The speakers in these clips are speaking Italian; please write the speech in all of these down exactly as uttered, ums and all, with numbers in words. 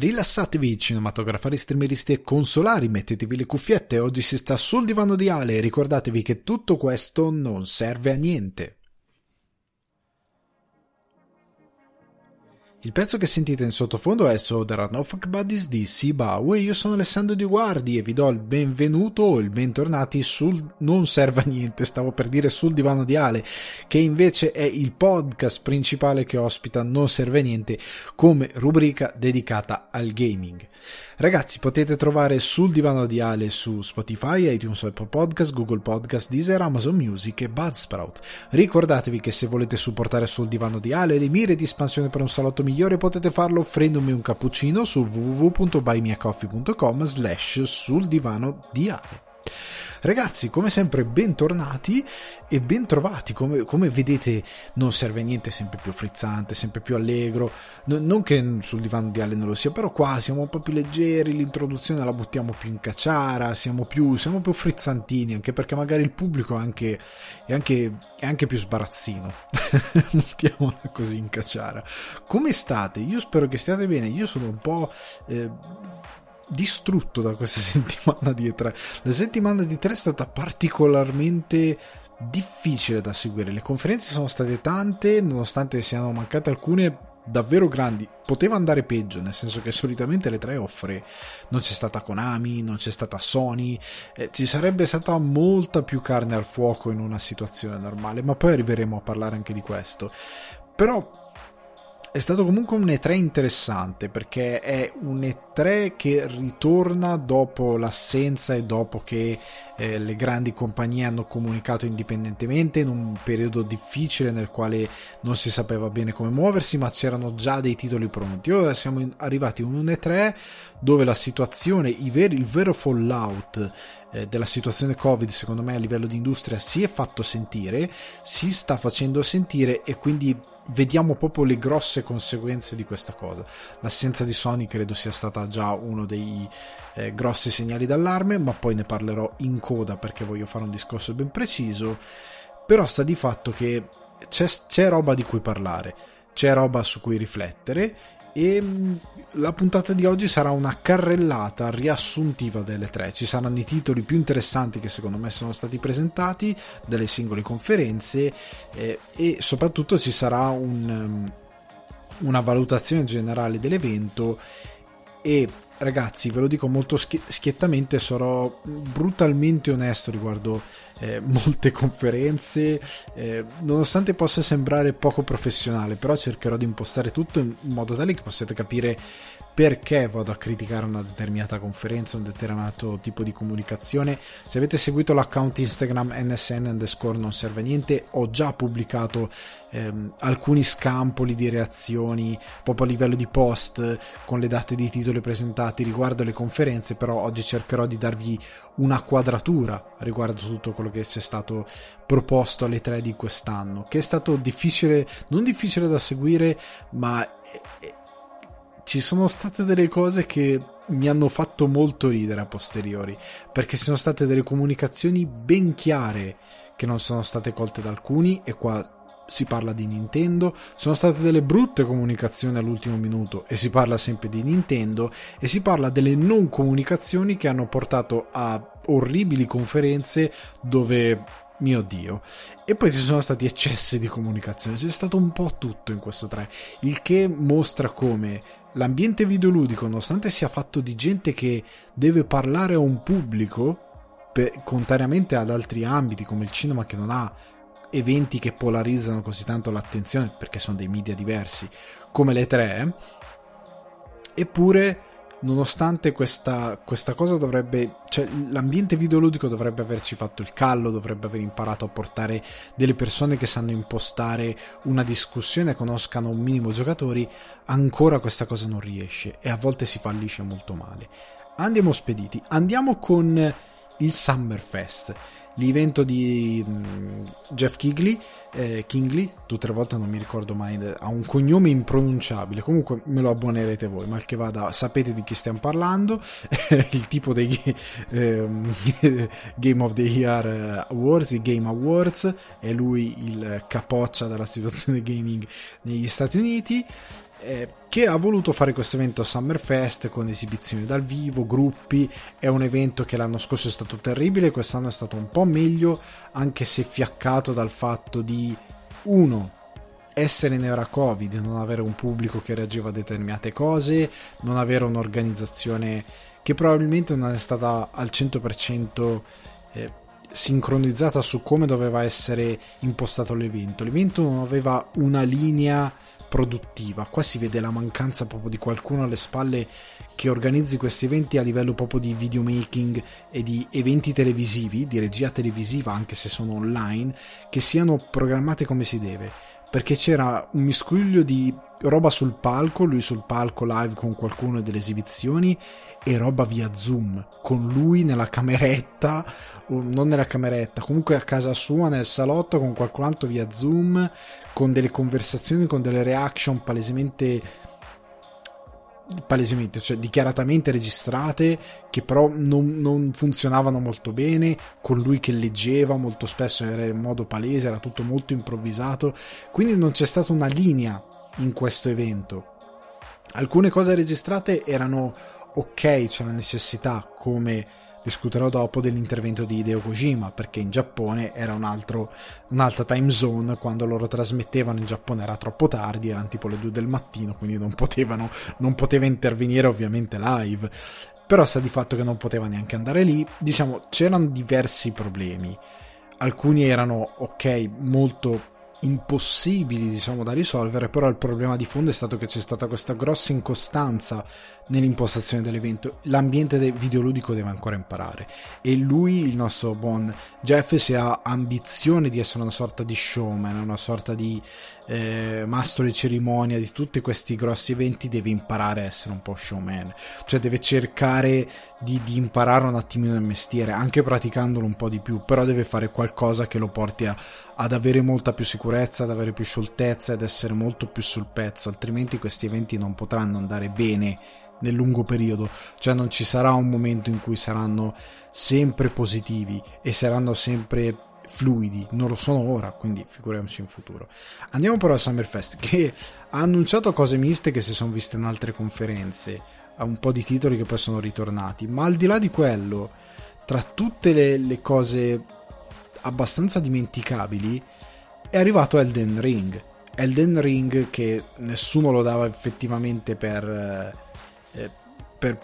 Rilassatevi cinematografari, streameristi e consolari, mettetevi le cuffiette, oggi si sta sul divano di Ale e ricordatevi che tutto questo non serve a niente. Il pezzo che sentite in sottofondo è So There Are No Fuck Buddies di Sibao e io sono Alessandro Di Guardi e vi do il benvenuto o il bentornati sul non serve a niente, stavo per dire sul divano di Ale, che invece è il podcast principale che ospita Non Serve a Niente come rubrica dedicata al gaming. Ragazzi, potete trovare Sul Divano di Ale su Spotify, iTunes, Apple Podcast, Google Podcast, Deezer, Amazon Music e Buzzsprout. Ricordatevi che se volete supportare Sul Divano di Ale le mire di espansione per un salotto migliore, potete farlo offrendomi un cappuccino su www punto buy me a coffee punto com slash sul divano di Ale. Ragazzi, come sempre bentornati e bentrovati, come, come vedete Non Serve a Niente sempre più frizzante, sempre più allegro, no, non che Sul Divano di Ale non lo sia, però qua siamo un po' più leggeri, l'introduzione la buttiamo più in cacciara, siamo più, siamo più frizzantini, anche perché magari il pubblico è anche, è anche, è anche più sbarazzino, buttiamola così in cacciara. Come state? Io spero che stiate bene, io sono un po' eh, distrutto da questa settimana di E tre. La settimana di E tre è stata particolarmente difficile da seguire, le conferenze sono state tante, nonostante siano mancate alcune davvero grandi. Poteva andare peggio, nel senso che solitamente le tre offre, non c'è stata Konami, non c'è stata Sony, eh, ci sarebbe stata molta più carne al fuoco in una situazione normale, ma poi arriveremo a parlare anche di questo. Però è stato comunque un E tre interessante, perché è un E tre che ritorna dopo l'assenza e dopo che eh, le grandi compagnie hanno comunicato indipendentemente in un periodo difficile nel quale non si sapeva bene come muoversi, ma c'erano già dei titoli pronti. Ora siamo in, arrivati in un E tre dove la situazione, i veri, il vero fallout eh, della situazione Covid, secondo me a livello di industria si è fatto sentire, si sta facendo sentire e quindi vediamo proprio le grosse conseguenze di questa cosa. L'assenza di Sony credo sia stata già uno dei eh, grossi segnali d'allarme, ma poi ne parlerò in coda perché voglio fare un discorso ben preciso. Però sta di fatto che c'è, c'è roba di cui parlare, c'è roba su cui riflettere e mh, la puntata di oggi sarà una carrellata riassuntiva delle tre. Ci saranno i titoli più interessanti che secondo me sono stati presentati dalle singole conferenze eh, e soprattutto ci sarà un, um, una valutazione generale dell'evento. E ragazzi, ve lo dico molto schi- schiettamente, sarò brutalmente onesto riguardo eh, molte conferenze, eh, nonostante possa sembrare poco professionale, però cercherò di impostare tutto in modo tale che possiate capire perché vado a criticare una determinata conferenza, un determinato tipo di comunicazione. Se avete seguito l'account Instagram nsn underscore Non Serve a Niente, ho già pubblicato ehm, alcuni scampoli di reazioni proprio a livello di post con le date dei titoli presentati riguardo le conferenze, però oggi cercherò di darvi una quadratura riguardo tutto quello che c'è stato proposto alle tre di quest'anno, che è stato difficile, non difficile da seguire, ma ci sono state delle cose che mi hanno fatto molto ridere a posteriori, perché sono state delle comunicazioni ben chiare che non sono state colte da alcuni, e qua si parla di Nintendo. Sono state delle brutte comunicazioni all'ultimo minuto e si parla sempre di Nintendo, e si parla delle non comunicazioni che hanno portato a orribili conferenze dove, mio Dio. E poi ci sono stati eccessi di comunicazione, c'è stato un po' tutto in questo tre, il che mostra come l'ambiente videoludico, nonostante sia fatto di gente che deve parlare a un pubblico, per, contrariamente ad altri ambiti come il cinema che non ha eventi che polarizzano così tanto l'attenzione perché sono dei media diversi come le tre, eppure nonostante questa, questa cosa dovrebbe, cioè l'ambiente videoludico dovrebbe averci fatto il callo, dovrebbe aver imparato a portare delle persone che sanno impostare una discussione, conoscano un minimo giocatori, ancora questa cosa non riesce e a volte si fallisce molto male. Andiamo spediti, andiamo con il Summerfest, l'evento di Geoff Keighley, eh, Keighley, tutte le volte non mi ricordo mai, ha un cognome impronunciabile, comunque me lo abbonerete voi, mal che vada sapete di chi stiamo parlando, il tipo dei eh, Game of the Year Awards, i Game Awards, è lui il capoccia della situazione gaming negli Stati Uniti. eh, che ha voluto fare questo evento Summerfest con esibizioni dal vivo, gruppi. È un evento che l'anno scorso è stato terribile, quest'anno è stato un po' meglio, anche se fiaccato dal fatto di uno essere in era Covid, non avere un pubblico che reagiva a determinate cose, non avere un'organizzazione che probabilmente non è stata al cento per cento eh, sincronizzata su come doveva essere impostato l'evento. L'evento non aveva una linea produttiva. Qua si vede la mancanza proprio di qualcuno alle spalle che organizzi questi eventi a livello proprio di videomaking e di eventi televisivi, di regia televisiva, anche se sono online, che siano programmate come si deve, perché c'era un miscuglio di roba sul palco, lui sul palco live con qualcuno delle esibizioni, e roba via Zoom con lui nella cameretta, o non nella cameretta, comunque a casa sua nel salotto con qualcun altro via Zoom, con delle conversazioni, con delle reaction palesemente palesemente, cioè dichiaratamente registrate, che però non, non funzionavano molto bene, con lui che leggeva molto spesso era in modo palese, era tutto molto improvvisato, quindi non c'è stata una linea in questo evento. Alcune cose registrate erano ok, c'è la necessità, come discuterò dopo, dell'intervento di Hideo Kojima, perché in Giappone era un altro, un'altra time zone, quando loro trasmettevano in Giappone era troppo tardi, erano tipo le due del mattino, quindi non potevano, non poteva intervenire ovviamente live, però sta di fatto che non poteva neanche andare lì. Diciamo, c'erano diversi problemi, alcuni erano ok, molto impossibili diciamo da risolvere, però il problema di fondo è stato che c'è stata questa grossa incostanza nell'impostazione dell'evento. L'ambiente de- videoludico deve ancora imparare, e lui, il nostro buon Geoff, se ha ambizione di essere una sorta di showman, una sorta di eh, mastro di cerimonia di tutti questi grossi eventi, deve imparare a essere un po' showman, cioè deve cercare di, di imparare un attimino il mestiere, anche praticandolo un po' di più, però deve fare qualcosa che lo porti a, ad avere molta più sicurezza, ad avere più scioltezza, ad essere molto più sul pezzo, altrimenti questi eventi non potranno andare bene nel lungo periodo, cioè non ci sarà un momento in cui saranno sempre positivi e saranno sempre fluidi. Non lo sono ora, quindi figuriamoci in futuro. Andiamo però al Summerfest, che ha annunciato cose miste che si sono viste in altre conferenze, ha un po' di titoli che poi sono ritornati, ma al di là di quello, tra tutte le, le cose abbastanza dimenticabili, è arrivato Elden Ring. Elden Ring che nessuno lo dava effettivamente per, eh, per,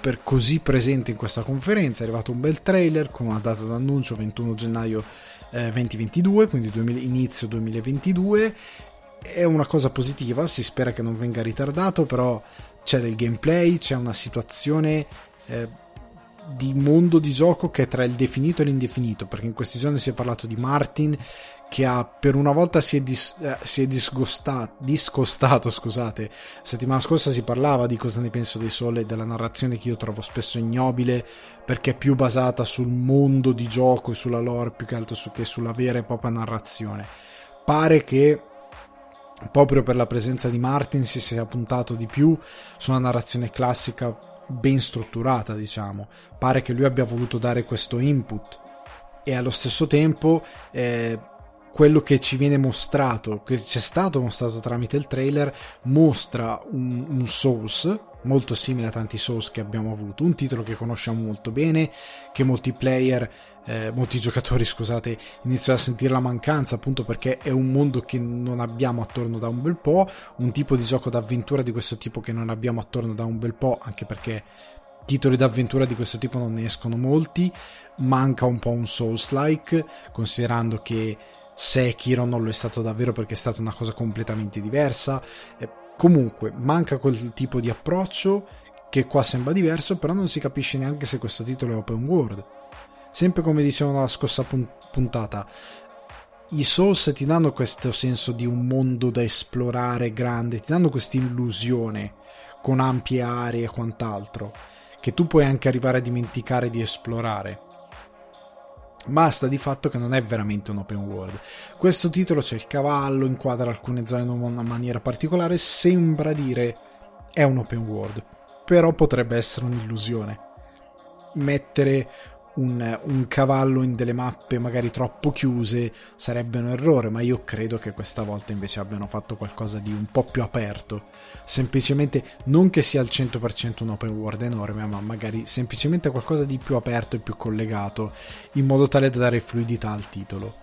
per così presente in questa conferenza. È arrivato un bel trailer con una data d'annuncio ventuno gennaio eh, duemilaventidue, quindi duemila, inizio duemilaventidue. È una cosa positiva, si spera che non venga ritardato, però c'è del gameplay, c'è una situazione Eh, di mondo di gioco che è tra il definito e l'indefinito, perché in questi giorni si è parlato di Martin, che ha per una volta si è, dis, eh, si è discostato, discostato scusate, settimana scorsa si parlava di Cosa ne penso dei Sole, della narrazione che io trovo spesso ignobile, perché è più basata sul mondo di gioco e sulla lore più che altro su, che sulla vera e propria narrazione. Pare che proprio per la presenza di Martin si sia puntato di più su una narrazione classica ben strutturata, diciamo. Pare che lui abbia voluto dare questo input, e allo stesso tempo eh, quello che ci viene mostrato, che c'è stato mostrato tramite il trailer, mostra un, un Souls molto simile a tanti Souls che abbiamo avuto, un titolo che conosciamo molto bene, che molti player eh, molti giocatori scusate iniziano a sentire la mancanza, appunto perché è un mondo che non abbiamo attorno da un bel po', un tipo di gioco d'avventura di questo tipo che non abbiamo attorno da un bel po', anche perché titoli d'avventura di questo tipo non ne escono molti. Manca un po' un Souls-like, considerando che Sekiro non lo è stato davvero, perché è stata una cosa completamente diversa. eh, Comunque manca quel tipo di approccio che qua sembra diverso, però non si capisce neanche se questo titolo è open world. Sempre come dicevo nella scorsa puntata, i Souls ti danno questo senso di un mondo da esplorare grande, ti danno questa illusione con ampie aree e quant'altro, che tu puoi anche arrivare a dimenticare di esplorare. Ma sta di fatto che non è veramente un open world. Questo titolo c'è il cavallo, inquadra alcune zone in una maniera particolare, sembra dire è un open world, però potrebbe essere un'illusione. Mettere un, un cavallo in delle mappe magari troppo chiuse sarebbe un errore, ma io credo che questa volta invece abbiano fatto qualcosa di un po' più aperto, semplicemente non che sia al cento per cento un open world enorme, ma magari semplicemente qualcosa di più aperto e più collegato, in modo tale da dare fluidità al titolo.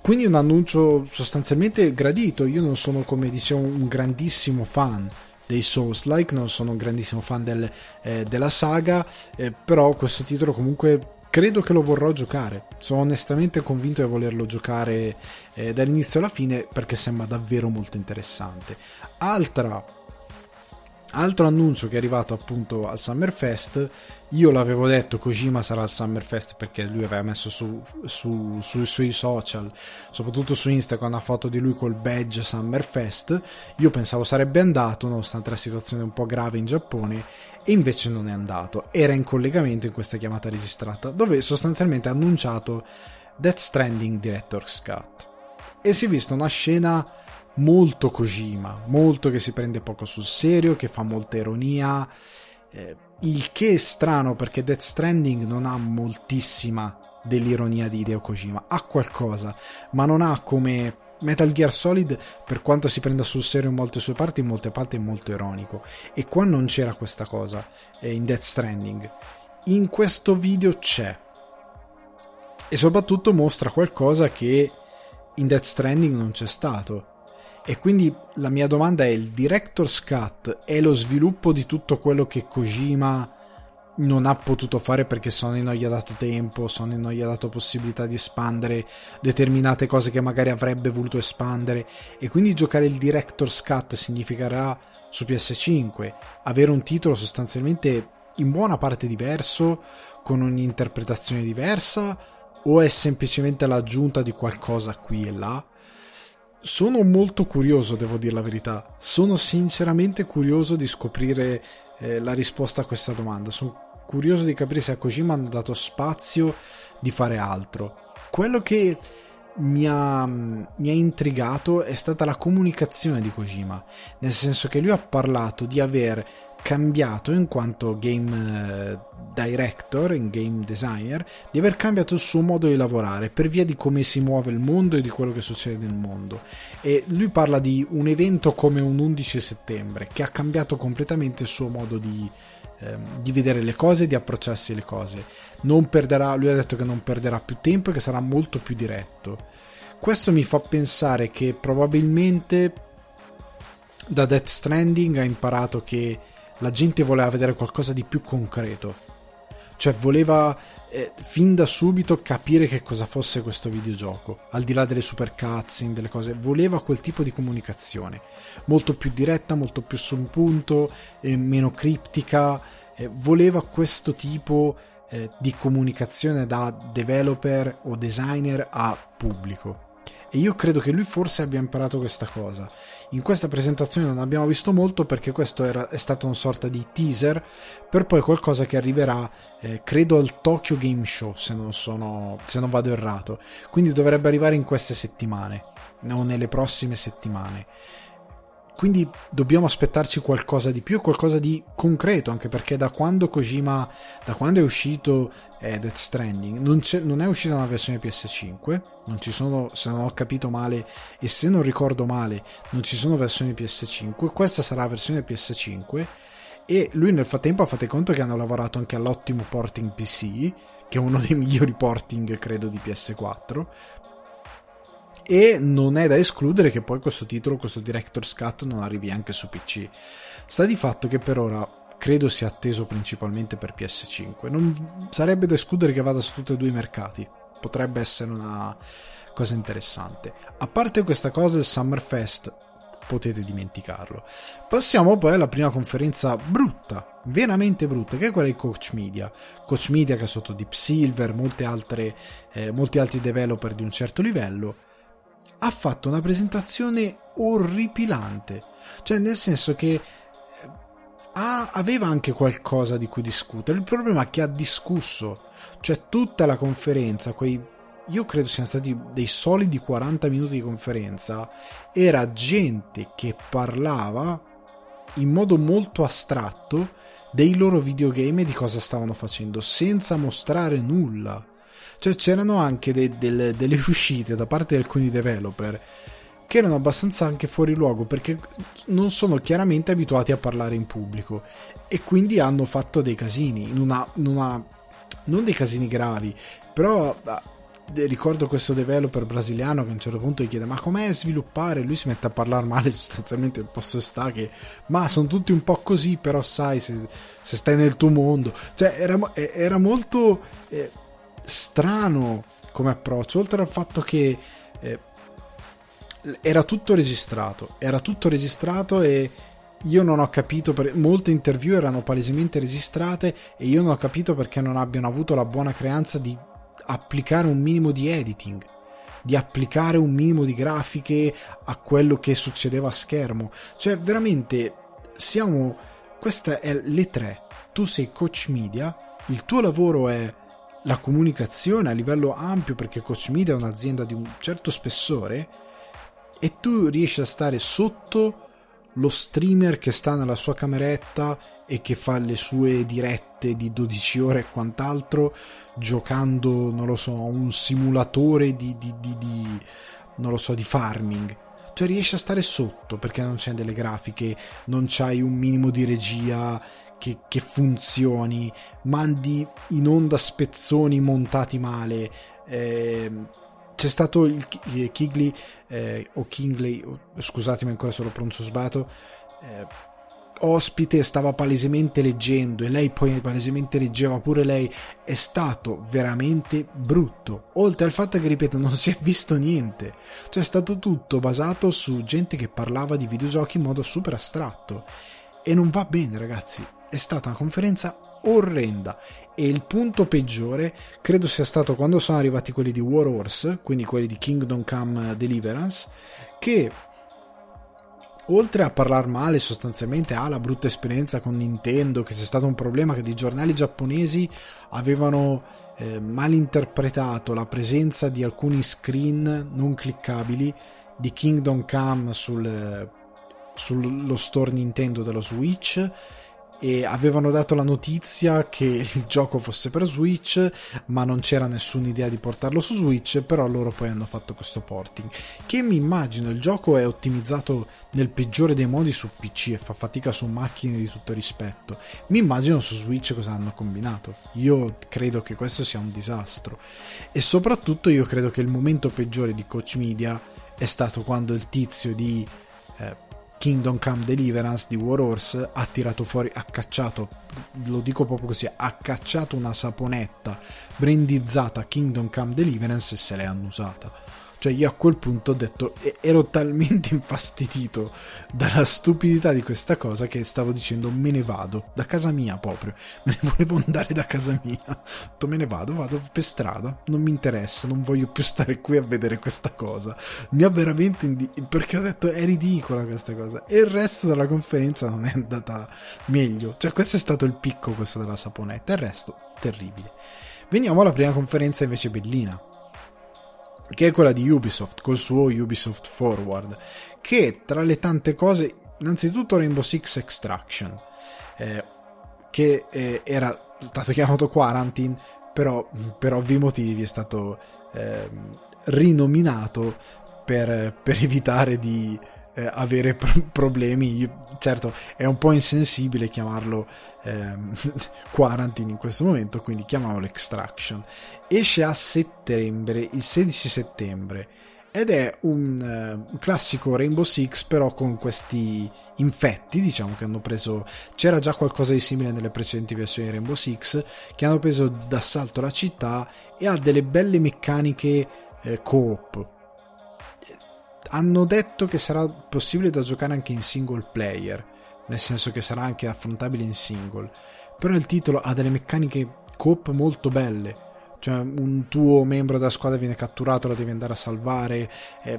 Quindi un annuncio sostanzialmente gradito. Io non sono, come dicevo, un grandissimo fan dei Souls-like, non sono un grandissimo fan del, eh, della saga, eh, però questo titolo comunque credo che lo vorrò giocare. Sono onestamente convinto di volerlo giocare eh, dall'inizio alla fine, perché sembra davvero molto interessante. Altra, altro annuncio che è arrivato appunto al Summerfest. Io l'avevo detto, Kojima sarà al Summerfest, perché lui aveva messo su, su, sui suoi social, soprattutto su Instagram, una foto di lui col badge Summerfest. Io pensavo sarebbe andato, nonostante la situazione un po' grave in Giappone, e invece non è andato. Era in collegamento in questa chiamata registrata, dove sostanzialmente ha annunciato Death Stranding Director's Cut, e si è vista una scena molto Kojima, molto che si prende poco sul serio, che fa molta ironia, eh, il che è strano, perché Death Stranding non ha moltissima dell'ironia di Hideo Kojima, ha qualcosa, ma non ha come Metal Gear Solid, per quanto si prenda sul serio in molte sue parti, in molte parti è molto ironico, e qua non c'era questa cosa eh, in Death Stranding. In questo video c'è, e soprattutto mostra qualcosa che in Death Stranding non c'è stato. E quindi la mia domanda è: il Director's Cut è lo sviluppo di tutto quello che Kojima non ha potuto fare perché Sony non gli ha dato tempo, Sony non gli ha dato possibilità di espandere determinate cose che magari avrebbe voluto espandere, e quindi giocare il Director's Cut significherà su P S cinque avere un titolo sostanzialmente in buona parte diverso, con un'interpretazione diversa, o è semplicemente l'aggiunta di qualcosa qui e là? Sono molto curioso, devo dire la verità, sono sinceramente curioso di scoprire eh, la risposta a questa domanda. Sono curioso di capire se a Kojima hanno dato spazio di fare altro. Quello che mi ha, mi ha intrigato è stata la comunicazione di Kojima, nel senso che lui ha parlato di aver cambiato, in quanto game director, in game designer, di aver cambiato il suo modo di lavorare per via di come si muove il mondo e di quello che succede nel mondo. E lui parla di un evento come un undici settembre che ha cambiato completamente il suo modo di, eh, di vedere le cose, di approcciarsi alle cose. Non perderà, lui ha detto che non perderà più tempo e che sarà molto più diretto. Questo mi fa pensare che probabilmente da Death Stranding ha imparato che la gente voleva vedere qualcosa di più concreto, cioè voleva eh, fin da subito capire che cosa fosse questo videogioco, al di là delle super cutscene, delle cose. Voleva quel tipo di comunicazione molto più diretta, molto più su un punto, eh, meno criptica, eh, voleva questo tipo eh, di comunicazione da developer o designer a pubblico, e io credo che lui forse abbia imparato questa cosa. In questa presentazione non abbiamo visto molto, perché questo era, è stato una sorta di teaser per poi qualcosa che arriverà eh, credo al Tokyo Game Show, se non, sono, se non vado errato, quindi dovrebbe arrivare in queste settimane o nelle prossime settimane. Quindi dobbiamo aspettarci qualcosa di più, qualcosa di concreto, anche perché da quando Kojima, da quando è uscito eh, Death Stranding, non, c'è, non è uscita una versione P S cinque, non ci sono, se non ho capito male e se non ricordo male, non ci sono versioni P S cinque, questa sarà la versione P S cinque, e lui nel frattempo, fate conto che hanno lavorato anche all'ottimo porting P C, che è uno dei migliori porting credo di P S quattro, e non è da escludere che poi questo titolo, questo Director's Cut, non arrivi anche su P C. Sta di fatto che per ora credo sia atteso principalmente per P S cinque, non sarebbe da escludere che vada su tutti e due i mercati, potrebbe essere una cosa interessante. A parte questa cosa, il Summerfest potete dimenticarlo. Passiamo poi alla prima conferenza brutta, veramente brutta, che è quella di Koch Media. Koch Media, che è sotto Deep Silver, molte altre, eh, molti altri developer di un certo livello, ha fatto una presentazione orripilante, cioè nel senso che ha, aveva anche qualcosa di cui discutere. Il problema è che ha discusso, cioè tutta la conferenza, quei, io credo siano stati dei solidi quaranta minuti di conferenza, era gente che parlava in modo molto astratto dei loro videogame e di cosa stavano facendo, senza mostrare nulla. Cioè c'erano anche de- de- delle uscite da parte di alcuni developer che erano abbastanza anche fuori luogo, perché non sono chiaramente abituati a parlare in pubblico e quindi hanno fatto dei casini, in una, in una, non dei casini gravi, però... Ricordo questo developer brasiliano che a un certo punto gli chiede: ma com'è sviluppare? Lui si mette a parlare male sostanzialmente, il posto sta che ma sono tutti un po' così, però sai, se, se stai nel tuo mondo, cioè era, era molto eh, strano come approccio, oltre al fatto che eh, era tutto registrato era tutto registrato e io non ho capito, per... molte interview erano palesemente registrate e io non ho capito perché non abbiano avuto la buona creanza di applicare un minimo di editing, di applicare un minimo di grafiche a quello che succedeva a schermo. Cioè veramente siamo, questa è le tre, tu sei Koch Media, il tuo lavoro è la comunicazione a livello ampio, perché Koch Media è un'azienda di un certo spessore e tu riesci a stare sotto lo streamer che sta nella sua cameretta e che fa le sue dirette di dodici ore e quant'altro, giocando, non lo so, un simulatore di, di, di, di non lo so, di farming. Cioè riesci a stare sotto perché non c'è delle grafiche, non c'hai un minimo di regia che, che funzioni, mandi in onda spezzoni montati male. Eh, c'è stato il Keighley eh, o Keighley, scusatemi ancora se lo pronuncio sbato, eh, ospite, stava palesemente leggendo e lei poi palesemente leggeva pure lei, è stato veramente brutto, oltre al fatto che, ripeto, non si è visto niente, cioè è stato tutto basato su gente che parlava di videogiochi in modo super astratto e non va bene, ragazzi, è stata una conferenza orrenda. E il punto peggiore credo sia stato quando sono arrivati quelli di War Horse, quindi quelli di Kingdom Come Deliverance, che oltre a parlare male sostanzialmente alla ah, brutta esperienza con Nintendo, che c'è stato un problema che dei giornali giapponesi avevano eh, malinterpretato la presenza di alcuni screen non cliccabili di Kingdom Come sul, sullo store Nintendo della Switch, e avevano dato la notizia che il gioco fosse per Switch, ma non c'era nessuna idea di portarlo su Switch, però loro poi hanno fatto questo porting, che mi immagino il gioco è ottimizzato nel peggiore dei modi su P C e fa fatica su macchine di tutto rispetto, mi immagino su Switch cosa hanno combinato. Io credo che questo sia un disastro e soprattutto io credo che il momento peggiore di Koch Media è stato quando il tizio di eh, Kingdom Come Deliverance, di War Horse, ha tirato fuori, ha cacciato, lo dico proprio così, ha cacciato una saponetta brandizzata Kingdom Come Deliverance e se l'è annusata. Cioè io a quel punto ho detto, ero talmente infastidito dalla stupidità di questa cosa che stavo dicendo me ne vado da casa mia, proprio me ne volevo andare da casa mia, ho detto me ne vado, vado per strada, non mi interessa, non voglio più stare qui a vedere questa cosa, mi ha veramente indi- perché ho detto è ridicola questa cosa. E il resto della conferenza non è andata meglio, cioè questo è stato il picco, questo della saponetta, il resto terribile. Veniamo alla prima conferenza invece bellina, che è quella di Ubisoft col suo Ubisoft Forward, che tra le tante cose, innanzitutto Rainbow Six Extraction, eh, che eh, era stato chiamato Quarantine, però per ovvi motivi è stato eh, rinominato per, per evitare di eh, avere pr- problemi. Io, certo è un po' insensibile chiamarlo eh, Quarantine in questo momento, quindi chiamiamolo Extraction. Esce a settembre, il sedici settembre, ed è un, uh, un classico Rainbow Six, però con questi infetti, diciamo, che hanno preso, c'era già qualcosa di simile nelle precedenti versioni di Rainbow Six, che hanno preso d'assalto la città, e ha delle belle meccaniche eh, co-op. Hanno detto che sarà possibile da giocare anche in single player, nel senso che sarà anche affrontabile in single, però il titolo ha delle meccaniche co-op molto belle. Cioè un tuo membro della squadra viene catturato, lo devi andare a salvare, eh,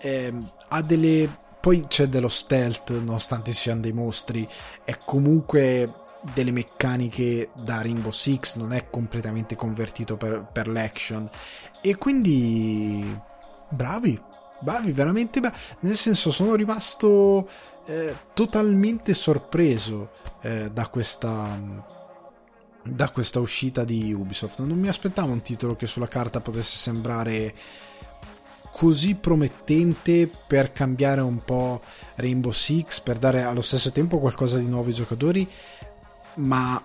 eh, ha delle, poi c'è dello stealth, nonostante ci siano dei mostri, è comunque delle meccaniche da Rainbow Six, non è completamente convertito per, per l'action, e quindi bravi bravi, veramente bravi, nel senso sono rimasto eh, totalmente sorpreso eh, da questa... da questa uscita di Ubisoft. Non mi aspettavo un titolo che sulla carta potesse sembrare così promettente per cambiare un po' Rainbow Six, per dare allo stesso tempo qualcosa di nuovo ai giocatori, ma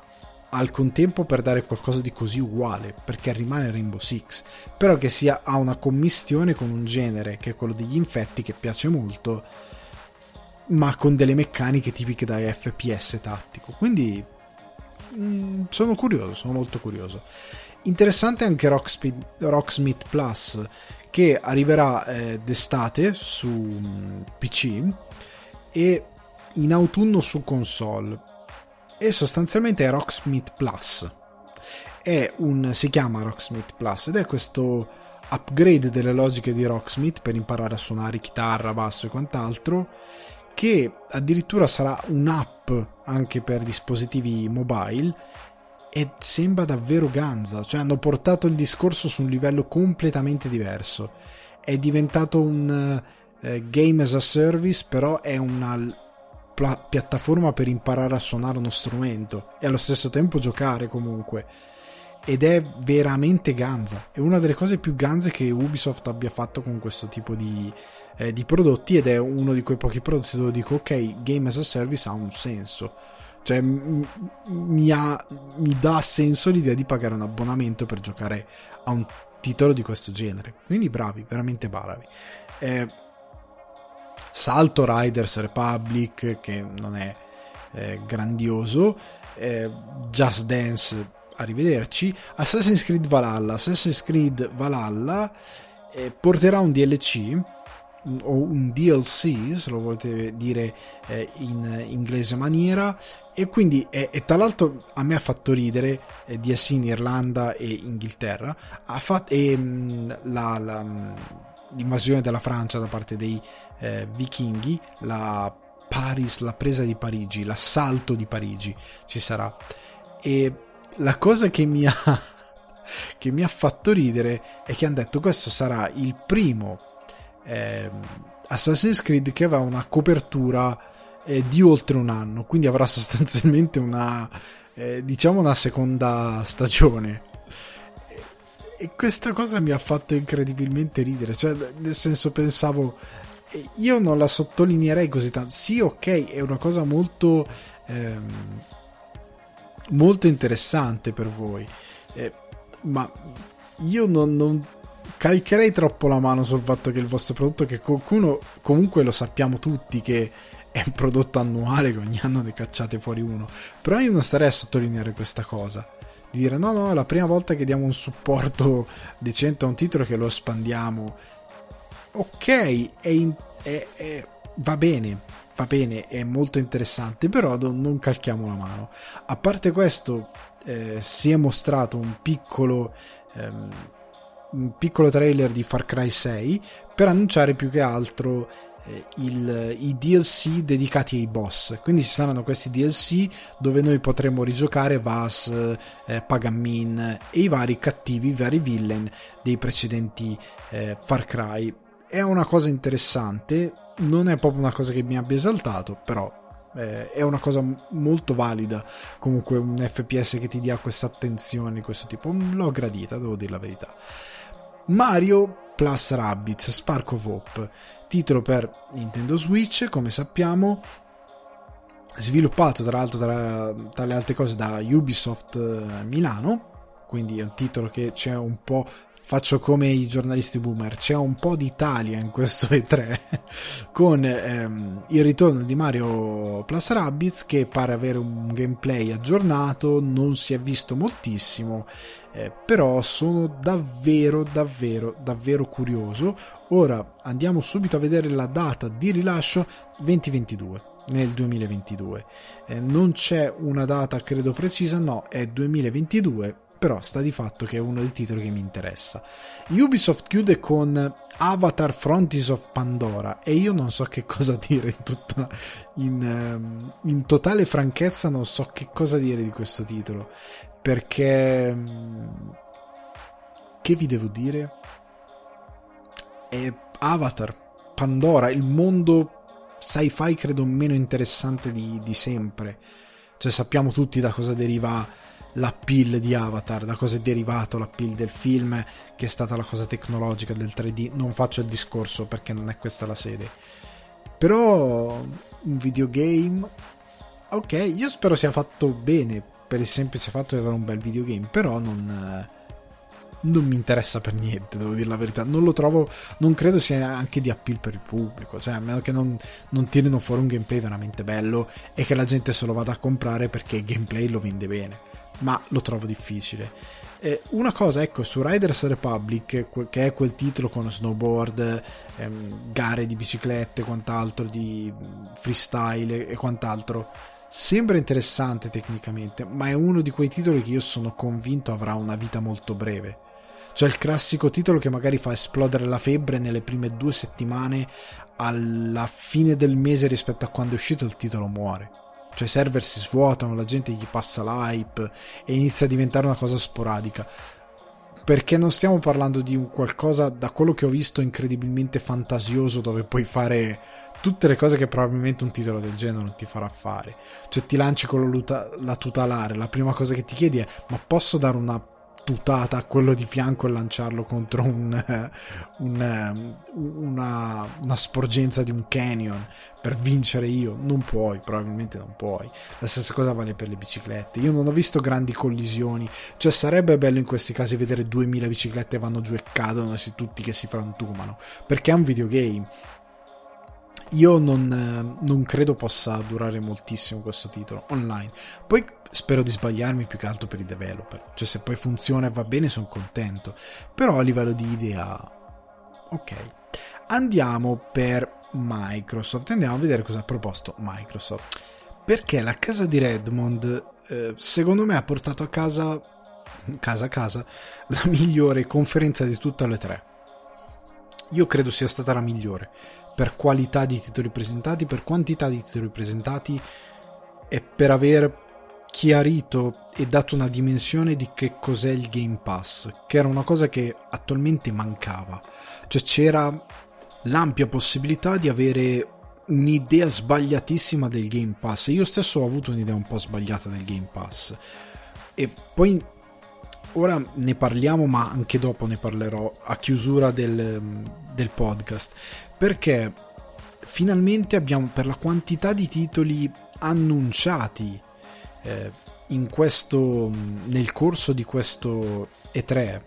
al contempo per dare qualcosa di così uguale, perché rimane Rainbow Six, però che sia ha una commistione con un genere che è quello degli infetti, che piace molto, ma con delle meccaniche tipiche da F P S tattico. Quindi sono curioso, sono molto curioso. Interessante anche Rocksmith, Rocksmith Plus, che arriverà eh, d'estate su um, P C e in autunno su console, e sostanzialmente è Rocksmith Plus, è un, si chiama Rocksmith Plus ed è questo upgrade delle logiche di Rocksmith per imparare a suonare chitarra, basso e quant'altro, che addirittura sarà un'app anche per dispositivi mobile, e sembra davvero ganza, cioè hanno portato il discorso su un livello completamente diverso, è diventato un eh, game as a service, però è una pla- piattaforma per imparare a suonare uno strumento e allo stesso tempo giocare comunque, ed è veramente ganza, è una delle cose più ganze che Ubisoft abbia fatto con questo tipo di di prodotti, ed è uno di quei pochi prodotti dove dico ok, game as a service ha un senso, cioè m- mi, ha, mi dà senso l'idea di pagare un abbonamento per giocare a un titolo di questo genere. Quindi bravi, veramente bravi. eh, salto Riders Republic, che non è eh, grandioso, eh, Just Dance, arrivederci. Assassin's Creed Valhalla Assassin's Creed Valhalla eh, porterà un D L C o un D L C, se lo volete dire eh, in inglese maniera, e quindi e, e tra l'altro a me ha fatto ridere eh, D L C in Irlanda e Inghilterra, ha fatto, e mh, la, la, mh, l'invasione della Francia da parte dei eh, vichinghi, la Paris, la presa di Parigi, l'assalto di Parigi ci sarà, e la cosa che mi ha che mi ha fatto ridere è che hanno detto questo sarà il primo Eh, Assassin's Creed che aveva una copertura eh, di oltre un anno, quindi avrà sostanzialmente una eh, diciamo una seconda stagione, e, e questa cosa mi ha fatto incredibilmente ridere, cioè nel senso pensavo io non la sottolineerei così tanto, sì ok è una cosa molto ehm, molto interessante per voi, eh, ma io non, non calcherei troppo la mano sul fatto che il vostro prodotto, che qualcuno comunque lo sappiamo tutti che è un prodotto annuale, che ogni anno ne cacciate fuori uno, però io non starei a sottolineare questa cosa di dire no no, è la prima volta che diamo un supporto decente a un titolo che lo espandiamo. Ok, è in, è, è, va bene, va bene, è molto interessante, però non calchiamo la mano. A parte questo eh, si è mostrato un piccolo ehm, un piccolo trailer di Far Cry sei per annunciare più che altro eh, il, i D L C dedicati ai boss, quindi ci saranno questi D L C dove noi potremo rigiocare Vaas, eh, Pagamin e i vari cattivi, i vari villain dei precedenti eh, Far Cry. È una cosa interessante, non è proprio una cosa che mi abbia esaltato, però eh, è una cosa m- molto valida, comunque un F P S che ti dia questa attenzione di questo tipo, l'ho gradita, devo dire la verità. Mario plus Rabbids Spark of Hope, titolo per Nintendo Switch, come sappiamo, sviluppato tra l'altro tra, tra le altre cose da Ubisoft Milano, quindi è un titolo che c'è un po', faccio come i giornalisti boomer, c'è un po' d'Italia in questo E tre con ehm, il ritorno di Mario plus Rabbids, che pare avere un gameplay aggiornato, non si è visto moltissimo. Eh, però sono davvero davvero davvero curioso. Ora andiamo subito a vedere la data di rilascio, venti ventidue, nel duemilaventidue, eh, non c'è una data credo precisa, no, è duemilaventidue, però sta di fatto che è uno dei titoli che mi interessa. Ubisoft chiude con Avatar Frontiers of Pandora, e io non so che cosa dire, in, tutta, in, in totale franchezza non so che cosa dire di questo titolo, perché che vi devo dire, è Avatar, Pandora, il mondo sci-fi credo meno interessante di, di sempre. Cioè sappiamo tutti da cosa deriva l'appeal di Avatar, da cosa è derivato l'appeal del film, che è stata la cosa tecnologica del tre D. Non faccio il discorso perché non è questa la sede, però un videogame, ok, io spero sia fatto bene per il semplice fatto di avere un bel videogame, però non non mi interessa per niente, devo dire la verità. Non lo trovo, non credo sia anche di appeal per il pubblico, cioè a meno che non, non tirino fuori un gameplay veramente bello e che la gente se lo vada a comprare perché il gameplay lo vende bene, ma lo trovo difficile. Eh, una cosa, ecco, su Riders Republic, che è quel titolo con snowboard, ehm, gare di biciclette e quant'altro, di freestyle e quant'altro, sembra interessante tecnicamente, ma è uno di quei titoli che io sono convinto avrà una vita molto breve. Cioè il classico titolo che magari fa esplodere la febbre nelle prime due settimane, alla fine del mese rispetto a quando è uscito il titolo muore. Cioè i server si svuotano, la gente gli passa l'hype e inizia a diventare una cosa sporadica. Perché non stiamo parlando di un qualcosa, da quello che ho visto, incredibilmente fantasioso, dove puoi fare tutte le cose che probabilmente un titolo del genere non ti farà fare. Cioè ti lanci con la, la tutelare, la prima cosa che ti chiedi è: ma posso dare una tutata a quello di fianco e lanciarlo contro un, un una, una sporgenza di un canyon per vincere io? Non puoi, probabilmente non puoi. La stessa cosa vale per le biciclette. Io non ho visto grandi collisioni, cioè sarebbe bello in questi casi vedere duemila biciclette vanno giù e cadono e tutti che si frantumano, perché è un videogame. Io non, non credo possa durare moltissimo questo titolo online. Poi spero di sbagliarmi, più che altro per i developer. Cioè se poi funziona e va bene sono contento, però a livello di idea, ok. Andiamo per Microsoft, andiamo a vedere cosa ha proposto Microsoft, perché la casa di Redmond eh, secondo me ha portato a casa casa a casa la migliore conferenza di tutte le tre. Io credo sia stata la migliore per qualità di titoli presentati, per quantità di titoli presentati e per aver chiarito e dato una dimensione di che cos'è il Game Pass, che era una cosa che attualmente mancava. Cioè c'era l'ampia possibilità di avere un'idea sbagliatissima del Game Pass. Io stesso ho avuto un'idea un po' sbagliata del Game Pass, e poi ora ne parliamo, ma anche dopo ne parlerò a chiusura del, del podcast, perché finalmente abbiamo, per la quantità di titoli annunciati eh, in questo, nel corso di questo E tre,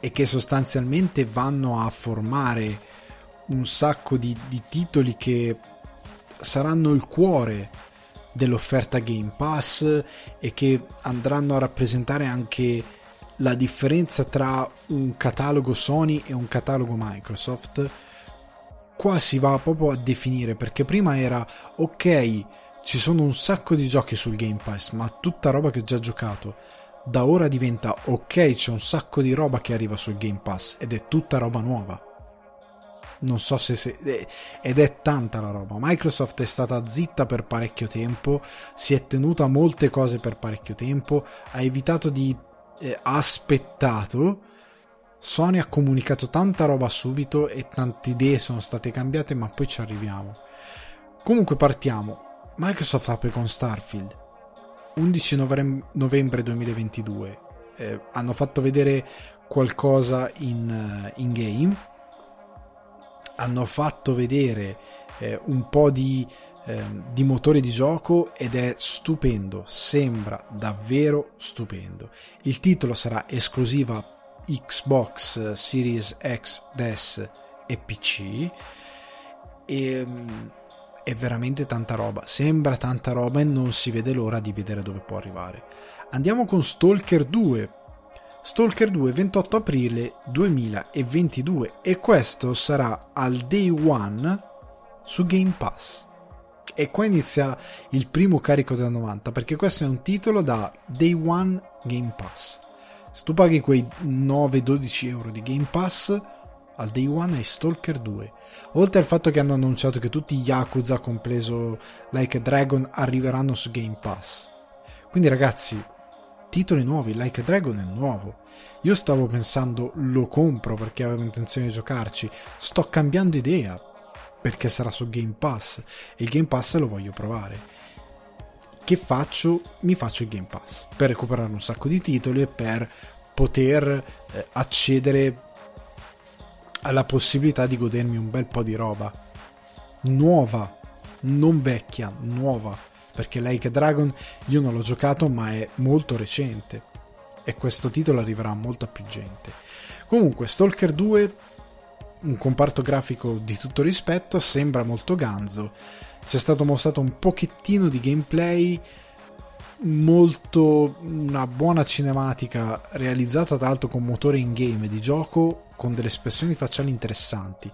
e che sostanzialmente vanno a formare un sacco di, di titoli che saranno il cuore dell'offerta Game Pass e che andranno a rappresentare anche la differenza tra un catalogo Sony e un catalogo Microsoft. Qua si va proprio a definire, perché prima era ok, ci sono un sacco di giochi sul Game Pass, ma tutta roba che ho già giocato. Da ora diventa ok, c'è un sacco di roba che arriva sul Game Pass ed è tutta roba nuova. Non so se, se ed è tanta la roba. Microsoft è stata zitta per parecchio tempo, si è tenuta molte cose per parecchio tempo, ha evitato di eh, ha aspettato. Sony ha comunicato tanta roba subito e tante idee sono state cambiate, ma poi ci arriviamo. Comunque partiamo. Microsoft apre con Starfield, undici novembre duemilaventidue. Eh, hanno fatto vedere qualcosa in, in game. Hanno fatto vedere eh, un po' di, eh, di motore di gioco ed è stupendo, sembra davvero stupendo. Il titolo sarà esclusiva Xbox Series X, D S e P C, e è veramente tanta roba, sembra tanta roba e non si vede l'ora di vedere dove può arrivare. Andiamo con Stalker due. Stalker due, ventotto aprile duemilaventidue, e questo sarà al day one su Game Pass, e qua inizia il primo carico da novanta, perché questo è un titolo da day one Game Pass. Se tu paghi quei nove dodici euro di Game Pass, al day one hai Stalker due, oltre al fatto che hanno annunciato che tutti gli Yakuza, compreso Like a Dragon, arriveranno su Game Pass. Quindi ragazzi, titoli nuovi, Like a Dragon è nuovo. Io stavo pensando lo compro perché avevo intenzione di giocarci, sto cambiando idea perché sarà su Game Pass e il Game Pass lo voglio provare. Che faccio? Mi faccio il Game Pass per recuperare un sacco di titoli e per poter eh, accedere alla possibilità di godermi un bel po' di roba nuova, non vecchia, nuova, perché Like a Dragon io non l'ho giocato ma è molto recente e questo titolo arriverà a molta più gente. Comunque Stalker due, un comparto grafico di tutto rispetto, sembra molto ganzo, c'è stato mostrato un pochettino di gameplay, molto una buona cinematica realizzata tra l'altro con motore in game di gioco, con delle espressioni facciali interessanti,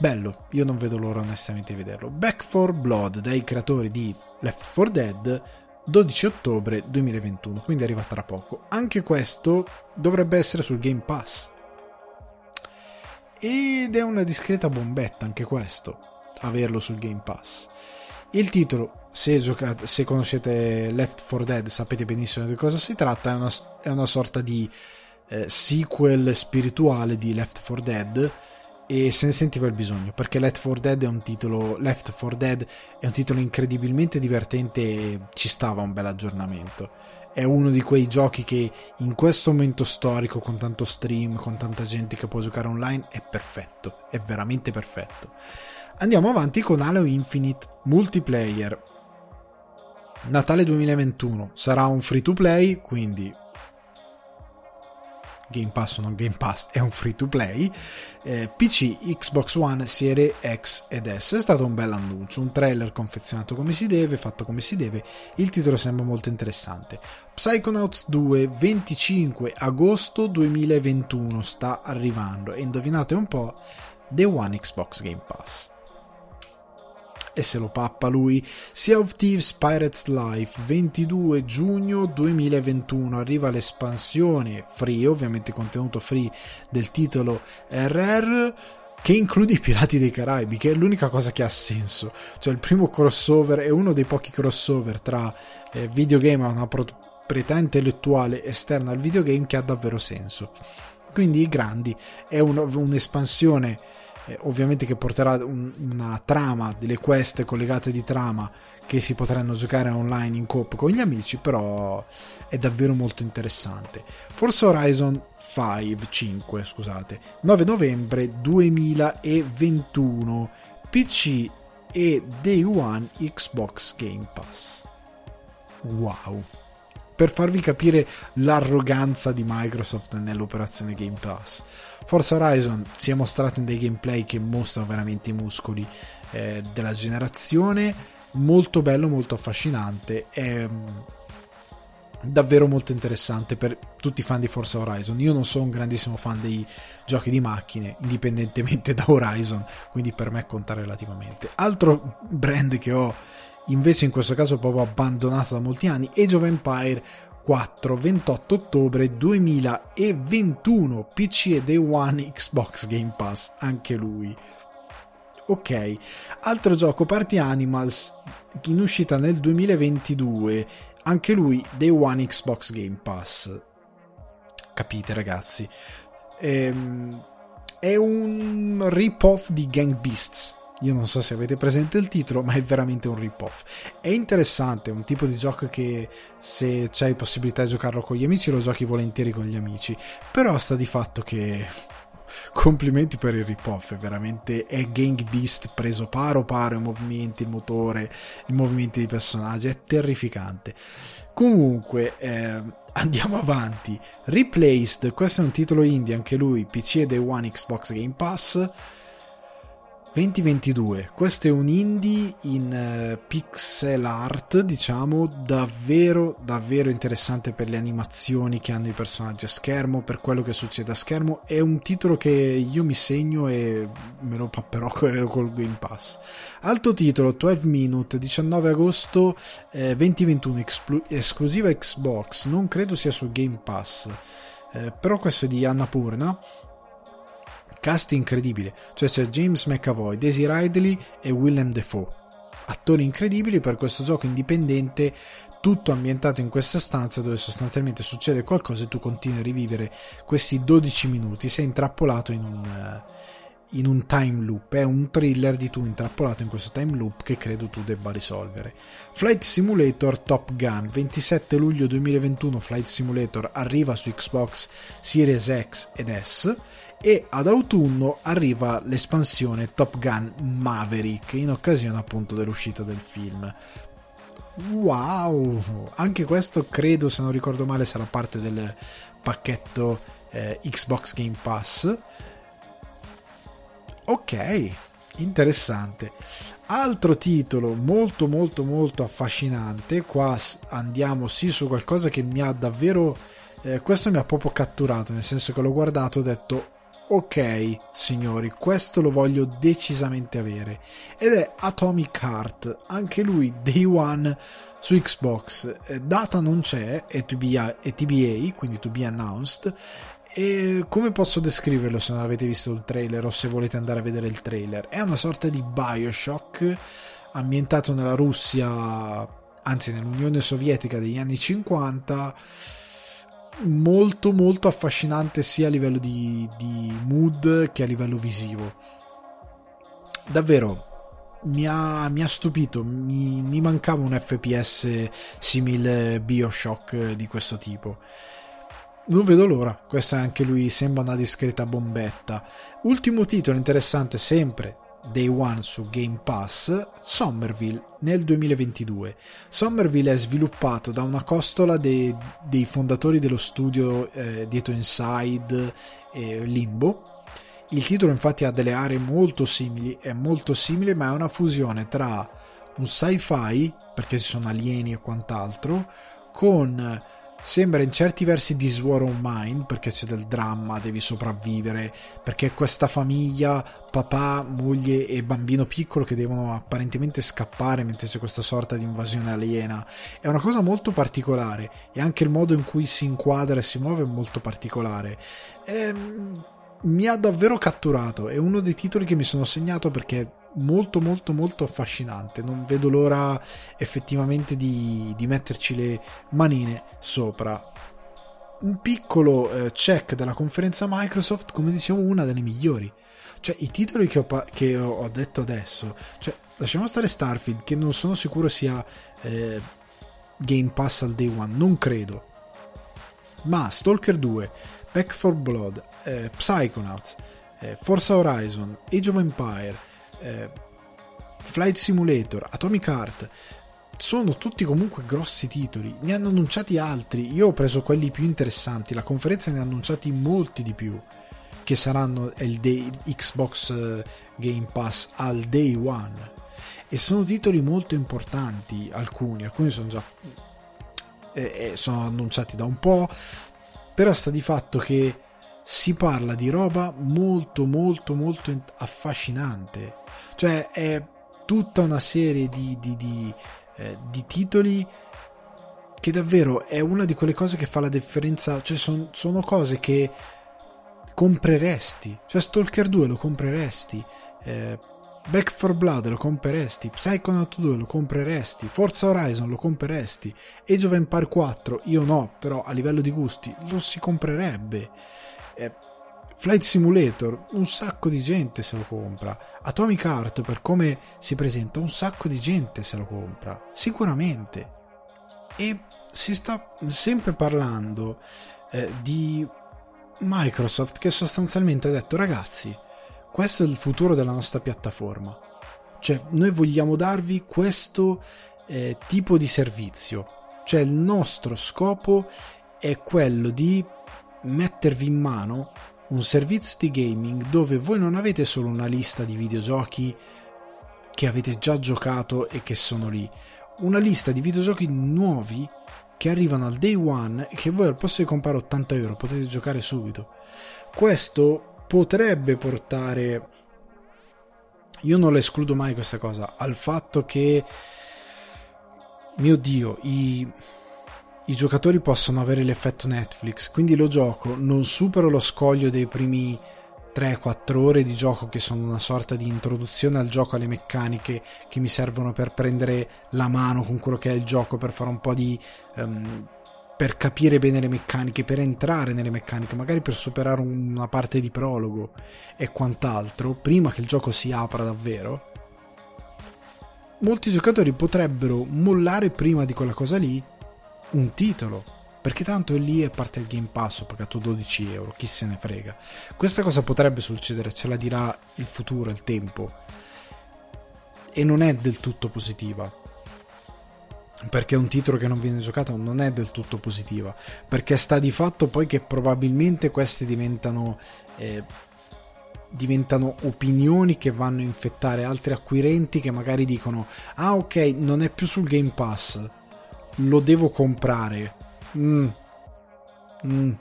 bello, io non vedo l'ora onestamente di vederlo. Back four Blood dai creatori di Left four Dead, dodici ottobre duemilaventuno, quindi arriva tra poco, anche questo dovrebbe essere sul Game Pass ed è una discreta bombetta anche questo, averlo sul Game Pass. Il titolo, se, giocate, se conoscete Left four Dead sapete benissimo di cosa si tratta, è una, è una sorta di eh, sequel spirituale di Left four Dead e se ne sentiva il bisogno perché Left four Dead è un titolo Left four Dead è un titolo incredibilmente divertente e ci stava un bel aggiornamento. È uno di quei giochi che in questo momento storico, con tanto stream, con tanta gente che può giocare online, è perfetto, è veramente perfetto. Andiamo avanti con Halo Infinite Multiplayer, Natale duemilaventuno, sarà un free to play, quindi Game Pass o non Game Pass è un free to play, eh, P C, Xbox One, Serie X ed S. È stato un bel annuncio, un trailer confezionato come si deve, fatto come si deve, il titolo sembra molto interessante. Psychonauts due, venticinque agosto duemilaventuno, sta arrivando e indovinate un po', The One Xbox Game Pass. E se lo pappa lui. Sea of Thieves Pirates Life, ventidue giugno duemilaventuno, arriva l'espansione free, ovviamente contenuto free del titolo R R, che include i Pirati dei Caraibi, che è l'unica cosa che ha senso, cioè il primo crossover, è uno dei pochi crossover tra eh, videogame a una proprietà intellettuale esterna al videogame che ha davvero senso, quindi i grandi. È un, un'espansione eh, ovviamente che porterà un, una trama, delle quest collegate di trama che si potranno giocare online in coop con gli amici, però è davvero molto interessante. Forza Horizon cinque, cinque scusate, nove novembre duemilaventuno, P C e Day One Xbox Game Pass. Wow, per farvi capire l'arroganza di Microsoft nell'operazione Game Pass. Forza Horizon si è mostrato in dei gameplay che mostrano veramente i muscoli eh, della generazione, molto bello, molto affascinante, è um, davvero molto interessante per tutti i fan di Forza Horizon. Io non sono un grandissimo fan dei giochi di macchine, indipendentemente da Horizon, quindi per me conta relativamente. Altro brand che ho invece in questo caso proprio abbandonato da molti anni, Age of Empires quattro, ventotto ottobre duemilaventuno, P C e Day One Xbox Game Pass, anche lui. Ok, altro gioco, Party Animals, in uscita nel duemilaventidue, anche lui Day One Xbox Game Pass. Capite ragazzi, ehm, è un rip-off di Gang Beasts. Io non so se avete presente il titolo, ma è veramente un rip-off. È interessante, è un tipo di gioco che se c'hai possibilità di giocarlo con gli amici lo giochi volentieri con gli amici, però sta di fatto che complimenti per il rip-off, è veramente è Gang Beast preso paro paro, i movimenti, il motore, i movimenti dei personaggi, è terrificante. Comunque eh, andiamo avanti. Replaced, questo è un titolo indie, anche lui P C e Day One Xbox Game Pass, venti ventidue, questo è un indie in uh, pixel art, diciamo, davvero davvero interessante per le animazioni che hanno i personaggi a schermo, per quello che succede a schermo. È un titolo che io mi segno e me lo papperò col Game Pass. Altro titolo, dodici Minute, diciannove agosto eh, duemilaventuno, espl- esclusiva Xbox, non credo sia sul Game Pass, eh, però questo è di Annapurna. Cast incredibile, cioè c'è James McAvoy, Daisy Ridley e Willem Dafoe, attori incredibili per questo gioco indipendente tutto ambientato in questa stanza dove sostanzialmente succede qualcosa e tu continui a rivivere questi dodici minuti, sei intrappolato in un, in un time loop. È un thriller di tu intrappolato in questo time loop che credo tu debba risolvere. Flight Simulator Top Gun, ventisette luglio duemilaventuno Flight Simulator arriva su Xbox Series X ed S, e ad autunno arriva l'espansione Top Gun Maverick in occasione appunto dell'uscita del film. Wow, anche questo credo, se non ricordo male, sarà parte del pacchetto eh, Xbox Game Pass. Ok, interessante. Altro titolo molto molto molto affascinante, qua andiamo sì su qualcosa che mi ha davvero eh, questo mi ha proprio catturato, nel senso che l'ho guardato e ho detto ok signori, questo lo voglio decisamente avere, ed è Atomic Heart, anche lui Day One su Xbox, data non c'è, è T B A, quindi to be announced. E come posso descriverlo se non avete visto il trailer o se volete andare a vedere il trailer? È una sorta di Bioshock ambientato nella Russia, anzi nell'Unione Sovietica degli anni cinquanta, molto molto affascinante sia a livello di, di mood che a livello visivo. Davvero mi ha, mi ha stupito, mi, mi mancava un F P S simile Bioshock di questo tipo. Non vedo l'ora, questo è anche lui, sembra una discreta bombetta. Ultimo titolo interessante, sempre Day One su Game Pass, Somerville nel duemilaventidue. Somerville è sviluppato da una costola dei, dei fondatori dello studio eh, dietro Inside e Limbo. Il titolo infatti ha delle aree molto simili, è molto simile, ma è una fusione tra un sci-fi, perché ci sono alieni e quant'altro, con... sembra in certi versi di War Horse, perché c'è del dramma, devi sopravvivere, perché questa famiglia, papà, moglie e bambino piccolo che devono apparentemente scappare mentre c'è questa sorta di invasione aliena. È una cosa molto particolare e anche il modo in cui si inquadra e si muove è molto particolare. Ehm, mi ha davvero catturato, è uno dei titoli che mi sono segnato perché è molto molto molto affascinante, non vedo l'ora effettivamente di, di metterci le manine sopra. Un piccolo eh, check della conferenza Microsoft, come dicevo, una delle migliori, cioè i titoli che ho, che ho detto adesso, cioè lasciamo stare Starfield che non sono sicuro sia eh, Game Pass al Day One, non credo, ma Stalker due, Back four Blood, eh, Psychonauts, eh, Forza Horizon, Age of Empires, Eh, Flight Simulator, Atomic Heart, sono tutti comunque grossi titoli. Ne hanno annunciati altri, io ho preso quelli più interessanti, la conferenza ne ha annunciati molti di più che saranno il day, Xbox Game Pass al Day One, e sono titoli molto importanti, alcuni alcuni sono già eh, sono annunciati da un po', però sta di fatto che si parla di roba molto molto molto affascinante, cioè è tutta una serie di, di, di, eh, di titoli che davvero è una di quelle cose che fa la differenza, cioè son, sono cose che compreresti, cioè Stalker due lo compreresti, eh, Back four Blood lo compreresti, Psychonaut due lo compreresti, Forza Horizon lo compreresti, Age of Empires quattro io no, però a livello di gusti lo si comprerebbe, Flight Simulator un sacco di gente se lo compra, Atomic Heart per come si presenta un sacco di gente se lo compra sicuramente. E si sta sempre parlando eh, di Microsoft che sostanzialmente ha detto ragazzi, questo è il futuro della nostra piattaforma, cioè noi vogliamo darvi questo eh, tipo di servizio, cioè il nostro scopo è quello di mettervi in mano un servizio di gaming dove voi non avete solo una lista di videogiochi che avete già giocato e che sono lì, una lista di videogiochi nuovi che arrivano al Day One e che voi al posto di comprare ottanta euro potete giocare subito. Questo potrebbe portare, io non la escludo mai questa cosa, al fatto che, mio Dio, i... I giocatori possono avere l'effetto Netflix, quindi lo gioco, non supero lo scoglio dei primi tre quattro ore di gioco che sono una sorta di introduzione al gioco, alle meccaniche che mi servono per prendere la mano con quello che è il gioco, per fare un po' di... Um, per capire bene le meccaniche, per entrare nelle meccaniche, magari per superare una parte di prologo e quant'altro, prima che il gioco si apra davvero. Molti giocatori potrebbero mollare prima di quella cosa lì un titolo, perché tanto è lì e parte il Game Pass, ho pagato dodici euro, chi se ne frega. Questa cosa potrebbe succedere, ce la dirà il futuro, il tempo, e non è del tutto positiva. Perché un titolo che non viene giocato non è del tutto positiva, perché sta di fatto poi che probabilmente queste diventano eh, diventano opinioni che vanno a infettare altri acquirenti che magari dicono: ah ok, non è più sul Game Pass, lo devo comprare. mm. Mm.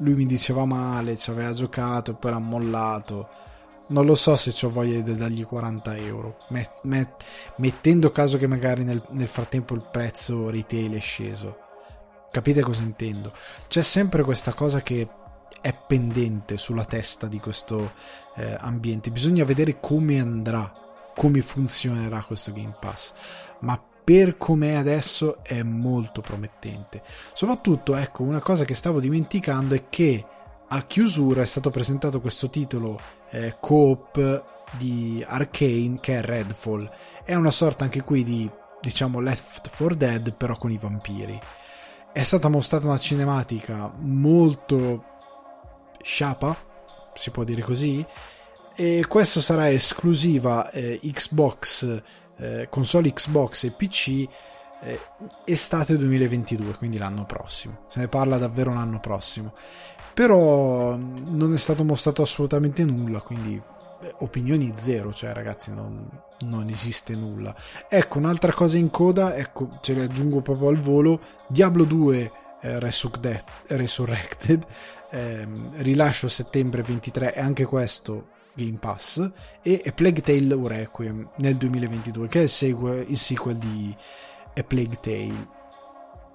Lui mi diceva male, ci aveva giocato e poi l'ha mollato, non lo so se ho voglia di dargli quaranta euro, met, met, mettendo caso che magari nel, nel frattempo il prezzo retail è sceso. Capite cosa intendo? C'è sempre questa cosa che è pendente sulla testa di questo eh, ambiente. Bisogna vedere come andrà, come funzionerà questo Game Pass, ma per com'è adesso è molto promettente. Soprattutto, ecco, una cosa che stavo dimenticando è che a chiusura è stato presentato questo titolo eh, co-op di Arkane che è Redfall. È una sorta anche qui di, diciamo, Left four Dead, però con i vampiri. È stata mostrata una cinematica molto sciapa, si può dire così, e questo sarà esclusiva eh, Xbox, eh, console Xbox e P C eh, estate duemilaventidue, quindi l'anno prossimo. Se ne parla davvero l'anno prossimo. Però non è stato mostrato assolutamente nulla, quindi opinioni zero, cioè ragazzi non, non esiste nulla. Ecco, un'altra cosa in coda, ecco, ce le aggiungo proprio al volo: Diablo due eh, Resurrected, eh, rilascio settembre ventitré, e anche questo Game Pass, e A Plague Tale Requiem nel duemilaventidue, che è il, segue, il sequel di A Plague Tale.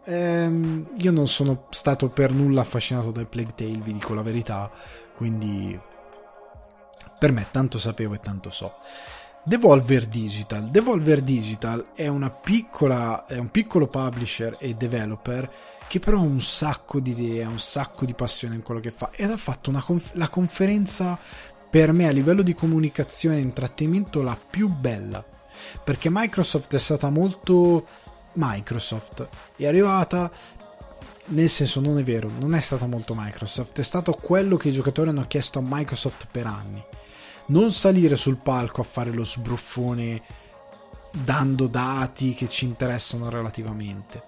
Io non sono stato per nulla affascinato dai Plague Tale, vi dico la verità, quindi per me tanto sapevo e tanto so. Devolver Digital Devolver Digital è una piccola è un piccolo publisher e developer che però ha un sacco di idee, ha un sacco di passione in quello che fa, ed ha fatto una conf- la conferenza, per me a livello di comunicazione e intrattenimento, la più bella, perché Microsoft è stata molto... Microsoft è arrivata, nel senso, non è vero, non è stata molto Microsoft, è stato quello che i giocatori hanno chiesto a Microsoft per anni: non salire sul palco a fare lo sbruffone dando dati che ci interessano relativamente.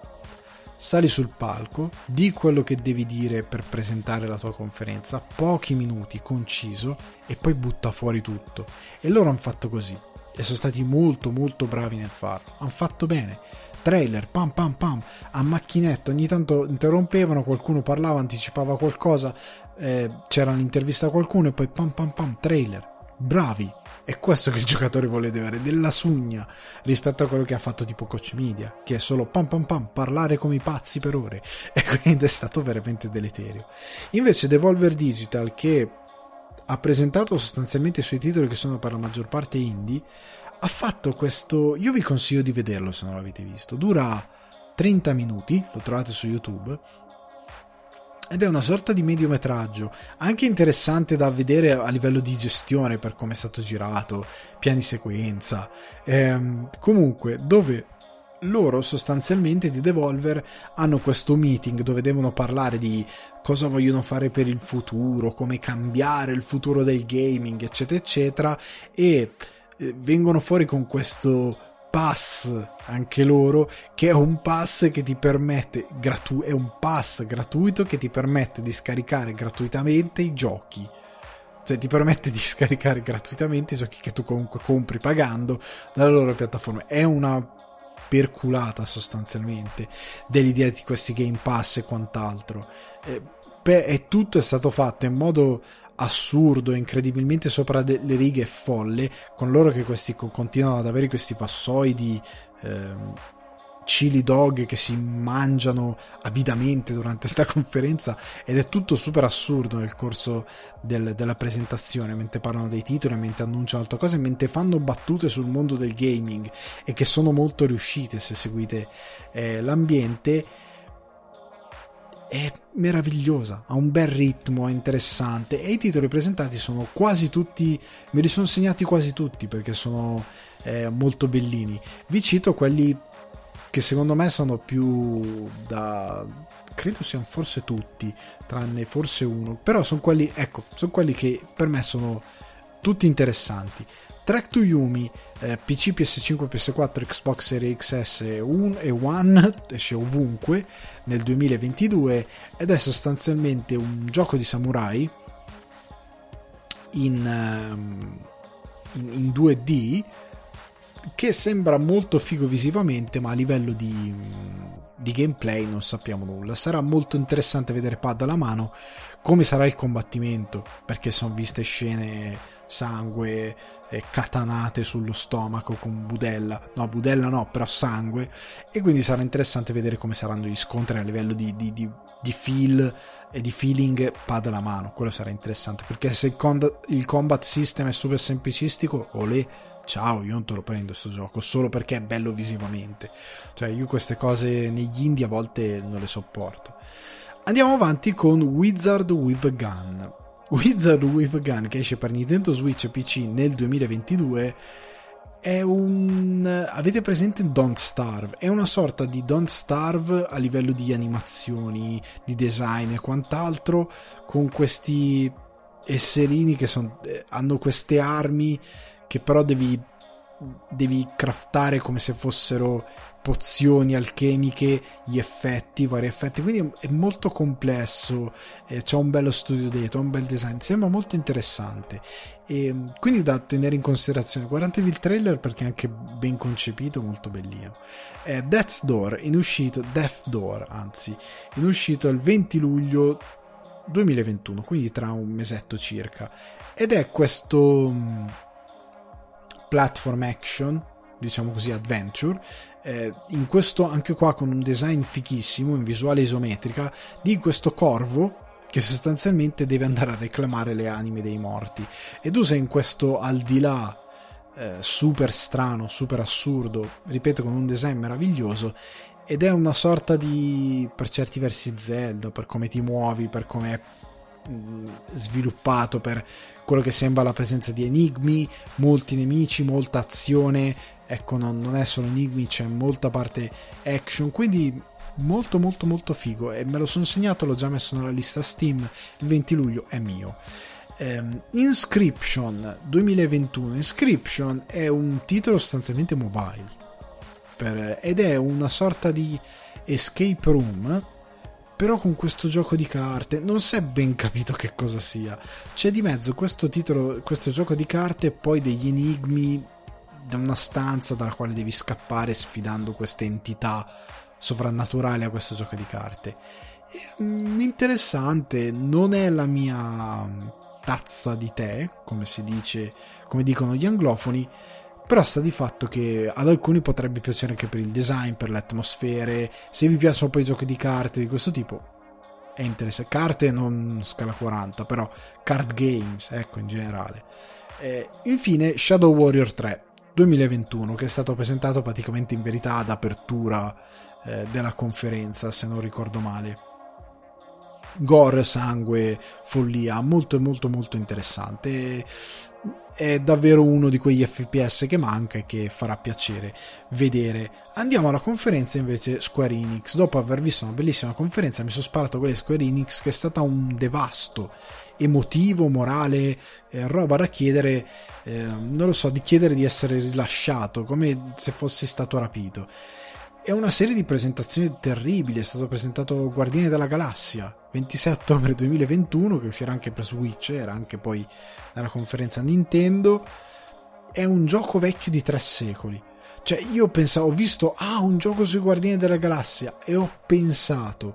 Sali sul palco, di quello che devi dire per presentare la tua conferenza, pochi minuti, conciso, e poi butta fuori tutto. E loro hanno fatto così, e sono stati molto molto bravi nel farlo, hanno fatto bene. Trailer, pam pam pam, a macchinetta, ogni tanto interrompevano, qualcuno parlava, anticipava qualcosa, eh, c'era l'intervista a qualcuno e poi pam pam pam, trailer. Bravi, è questo che il giocatore vuole vedere, della sugna, rispetto a quello che ha fatto tipo Koch Media, che è solo pam pam pam, parlare come i pazzi per ore, e quindi è stato veramente deleterio. Invece Devolver Digital, che ha presentato sostanzialmente i suoi titoli che sono per la maggior parte indie, ha fatto questo, io vi consiglio di vederlo se non l'avete visto, dura trenta minuti, lo trovate su YouTube, ed è una sorta di mediometraggio, anche interessante da vedere a livello di gestione, per come è stato girato, piani sequenza, ehm, comunque, dove loro sostanzialmente di Devolver hanno questo meeting dove devono parlare di cosa vogliono fare per il futuro, come cambiare il futuro del gaming, eccetera eccetera, e vengono fuori con questo pass, anche loro, che è un pass che ti permette gratu- è un pass gratuito che ti permette di scaricare gratuitamente i giochi, cioè ti permette di scaricare gratuitamente i giochi che tu comunque compri pagando dalla loro piattaforma. È una perculata sostanzialmente dell'idea di questi Game Pass e quant'altro, e, beh, e tutto è stato fatto in modo assurdo, incredibilmente sopra de- le righe, folle, con loro che questi co- continuano ad avere questi vassoi di eh, chili dog che si mangiano avidamente durante sta conferenza, ed è tutto super assurdo nel corso del, della presentazione, mentre parlano dei titoli, mentre annunciano altre cose, mentre fanno battute sul mondo del gaming, e che sono molto riuscite se seguite eh, l'ambiente. È meravigliosa, ha un bel ritmo, è interessante, e i titoli presentati sono quasi tutti, me li sono segnati quasi tutti perché sono eh, molto bellini. Vi cito quelli che secondo me sono più da, credo siano forse tutti tranne forse uno, però sono quelli, ecco, sono quelli che per me sono tutti interessanti. Track to Yumi, eh, P C, P S cinque, P S quattro, Xbox Series X S e One, esce ovunque nel duemilaventidue, ed è sostanzialmente un gioco di samurai in, in, in due D che sembra molto figo visivamente, ma a livello di, di gameplay non sappiamo nulla. Sarà molto interessante vedere pad alla mano come sarà il combattimento, perché sono viste scene sangue, eh, catanate sullo stomaco con budella, no budella no, però sangue, e quindi sarà interessante vedere come saranno gli scontri a livello di, di, di, di feel e di feeling pad alla mano. Quello sarà interessante, perché se il, con- il combat system è super semplicistico, olè, ciao, io non te lo prendo sto gioco solo perché è bello visivamente. Cioè io queste cose negli indie a volte non le sopporto. Andiamo avanti con Wizard with Gun Wizard with Gun, che esce per Nintendo Switch e P C nel duemilaventidue, è un... avete presente Don't Starve? È una sorta di Don't Starve a livello di animazioni, di design e quant'altro, con questi esserini che son... hanno queste armi che però devi devi craftare come se fossero pozioni alchemiche, gli effetti, vari effetti, quindi è molto complesso, eh, c'è un bello studio dietro, un bel design, sembra molto interessante, e quindi da tenere in considerazione. Guardatevi il trailer perché è anche ben concepito, molto bellino. eh, Death's Door in uscito Death Door anzi in uscito il venti luglio duemilaventuno, quindi tra un mesetto circa, ed è questo mh, platform action, diciamo così, adventure, Eh, in questo, anche qua con un design fichissimo in visuale isometrica, di questo corvo che sostanzialmente deve andare a reclamare le anime dei morti, ed usa in questo al di là eh, super strano, super assurdo, ripeto, con un design meraviglioso, ed è una sorta di, per certi versi, Zelda, per come ti muovi, per come è sviluppato, per quello che sembra la presenza di enigmi, molti nemici, molta azione. Ecco, non, non è solo enigmi, c'è molta parte action, quindi molto molto molto figo, e me lo sono segnato, l'ho già messo nella lista Steam, il venti luglio è mio. um, Inscryption duemilaventuno. Inscryption è un titolo sostanzialmente mobile per, ed è una sorta di escape room, però con questo gioco di carte non si è ben capito che cosa sia, c'è di mezzo questo titolo, questo gioco di carte, e poi degli enigmi da una stanza dalla quale devi scappare sfidando queste entità sovrannaturali a questo gioco di carte. E, mh, interessante, non è la mia tazza di tè, come si dice, come dicono gli anglofoni, però sta di fatto che ad alcuni potrebbe piacere anche per il design, per le atmosfere. Se vi piacciono poi i giochi di carte di questo tipo, è interessante. Carte non scala quaranta, però card games, ecco, in generale. E, infine, Shadow Warrior tre duemilaventuno, che è stato presentato praticamente in verità ad apertura eh, della conferenza, se non ricordo male. Gore, sangue, follia, molto molto molto interessante. È davvero uno di quegli F P S che manca e che farà piacere vedere. Andiamo alla conferenza invece Square Enix. Dopo aver visto una bellissima conferenza, mi sono sparato quella di Square Enix, che è stata un devasto emotivo, morale, eh, roba da chiedere, eh, non lo so, di chiedere di essere rilasciato, come se fossi stato rapito. È una serie di presentazioni terribili. È stato presentato Guardiani della Galassia ventisei ottobre duemilaventuno, che uscirà anche per Switch, era anche poi nella conferenza Nintendo. È un gioco vecchio di tre secoli. Cioè io pensavo, ho visto ah un gioco sui Guardiani della Galassia e ho pensato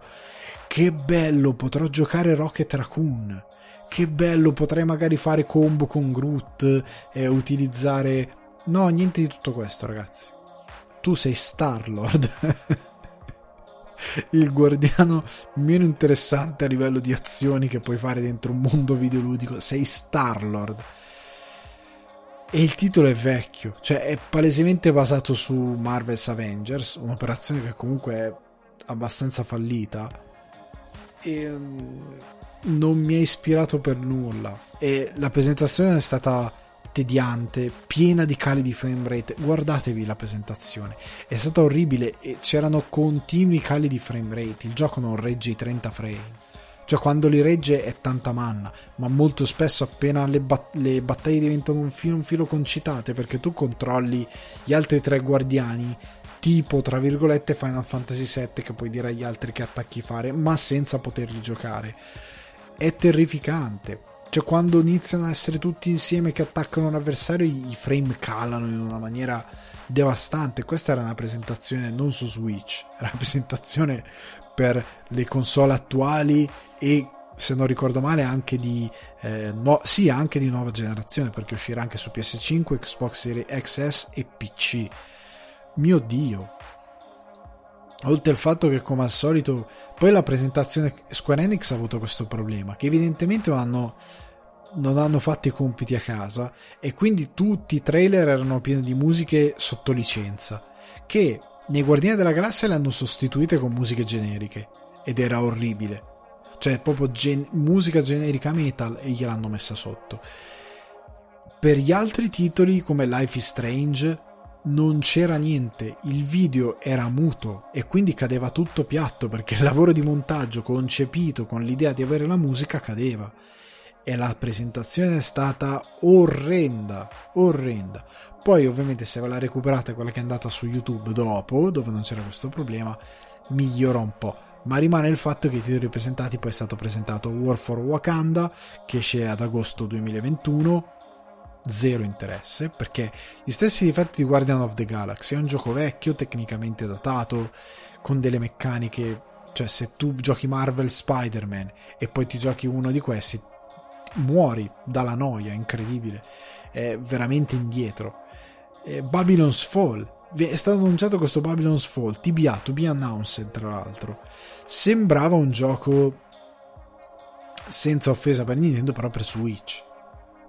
che bello, potrò giocare Rocket Raccoon, che bello, potrei magari fare combo con Groot e utilizzare... no, niente di tutto questo, ragazzi. tu sei Star-Lord, il guardiano meno interessante a livello di azioni che puoi fare dentro un mondo videoludico, sei Star-Lord. E il titolo è vecchio, cioè è palesemente basato su Marvel's Avengers, un'operazione che comunque è abbastanza fallita, e non mi ha ispirato per nulla, e la presentazione è stata tediante, piena di cali di frame rate. Guardatevi la presentazione, è stata orribile e c'erano continui cali di frame rate. Il gioco non regge i trenta frame, cioè quando li regge è tanta manna, ma molto spesso appena le, bat- le battaglie diventano un filo, un filo concitate, perché tu controlli gli altri tre guardiani tipo tra virgolette Final Fantasy sette, che puoi dire agli altri che attacchi fare ma senza poterli giocare. È terrificante, cioè quando iniziano a essere tutti insieme che attaccano un avversario i frame calano in una maniera devastante. Questa era una presentazione non su Switch, era una presentazione per le console attuali e, se non ricordo male, anche di eh, no, sì, anche di nuova generazione, perché uscirà anche su P S cinque, Xbox Series X S e P C. Mio Dio, oltre al fatto che, come al solito, poi la presentazione Square Enix ha avuto questo problema, che evidentemente non hanno, non hanno fatto i compiti a casa, e quindi tutti i trailer erano pieni di musiche sotto licenza, che nei Guardiani della Galassia le hanno sostituite con musiche generiche, ed era orribile, cioè proprio gen- musica generica metal e gliel'hanno messa sotto. Per gli altri titoli come Life is Strange non c'era niente, il video era muto e quindi cadeva tutto piatto, perché il lavoro di montaggio concepito con l'idea di avere la musica cadeva, e la presentazione è stata orrenda, orrenda. Poi ovviamente, se ve la recuperate quella che è andata su YouTube dopo, dove non c'era questo problema, migliora un po', ma rimane il fatto che i titoli presentati, poi è stato presentato War for Wakanda, che esce ad agosto duemilaventuno, zero interesse, perché gli stessi difetti di Guardian of the Galaxy. È un gioco vecchio, tecnicamente datato, con delle meccaniche, cioè se tu giochi Marvel Spider-Man e poi ti giochi uno di questi muori dalla noia, incredibile, è veramente indietro. eh, Babylon's Fall, è stato annunciato questo Babylon's Fall T B A, to be announced, tra l'altro sembrava un gioco, senza offesa per Nintendo, però per Switch,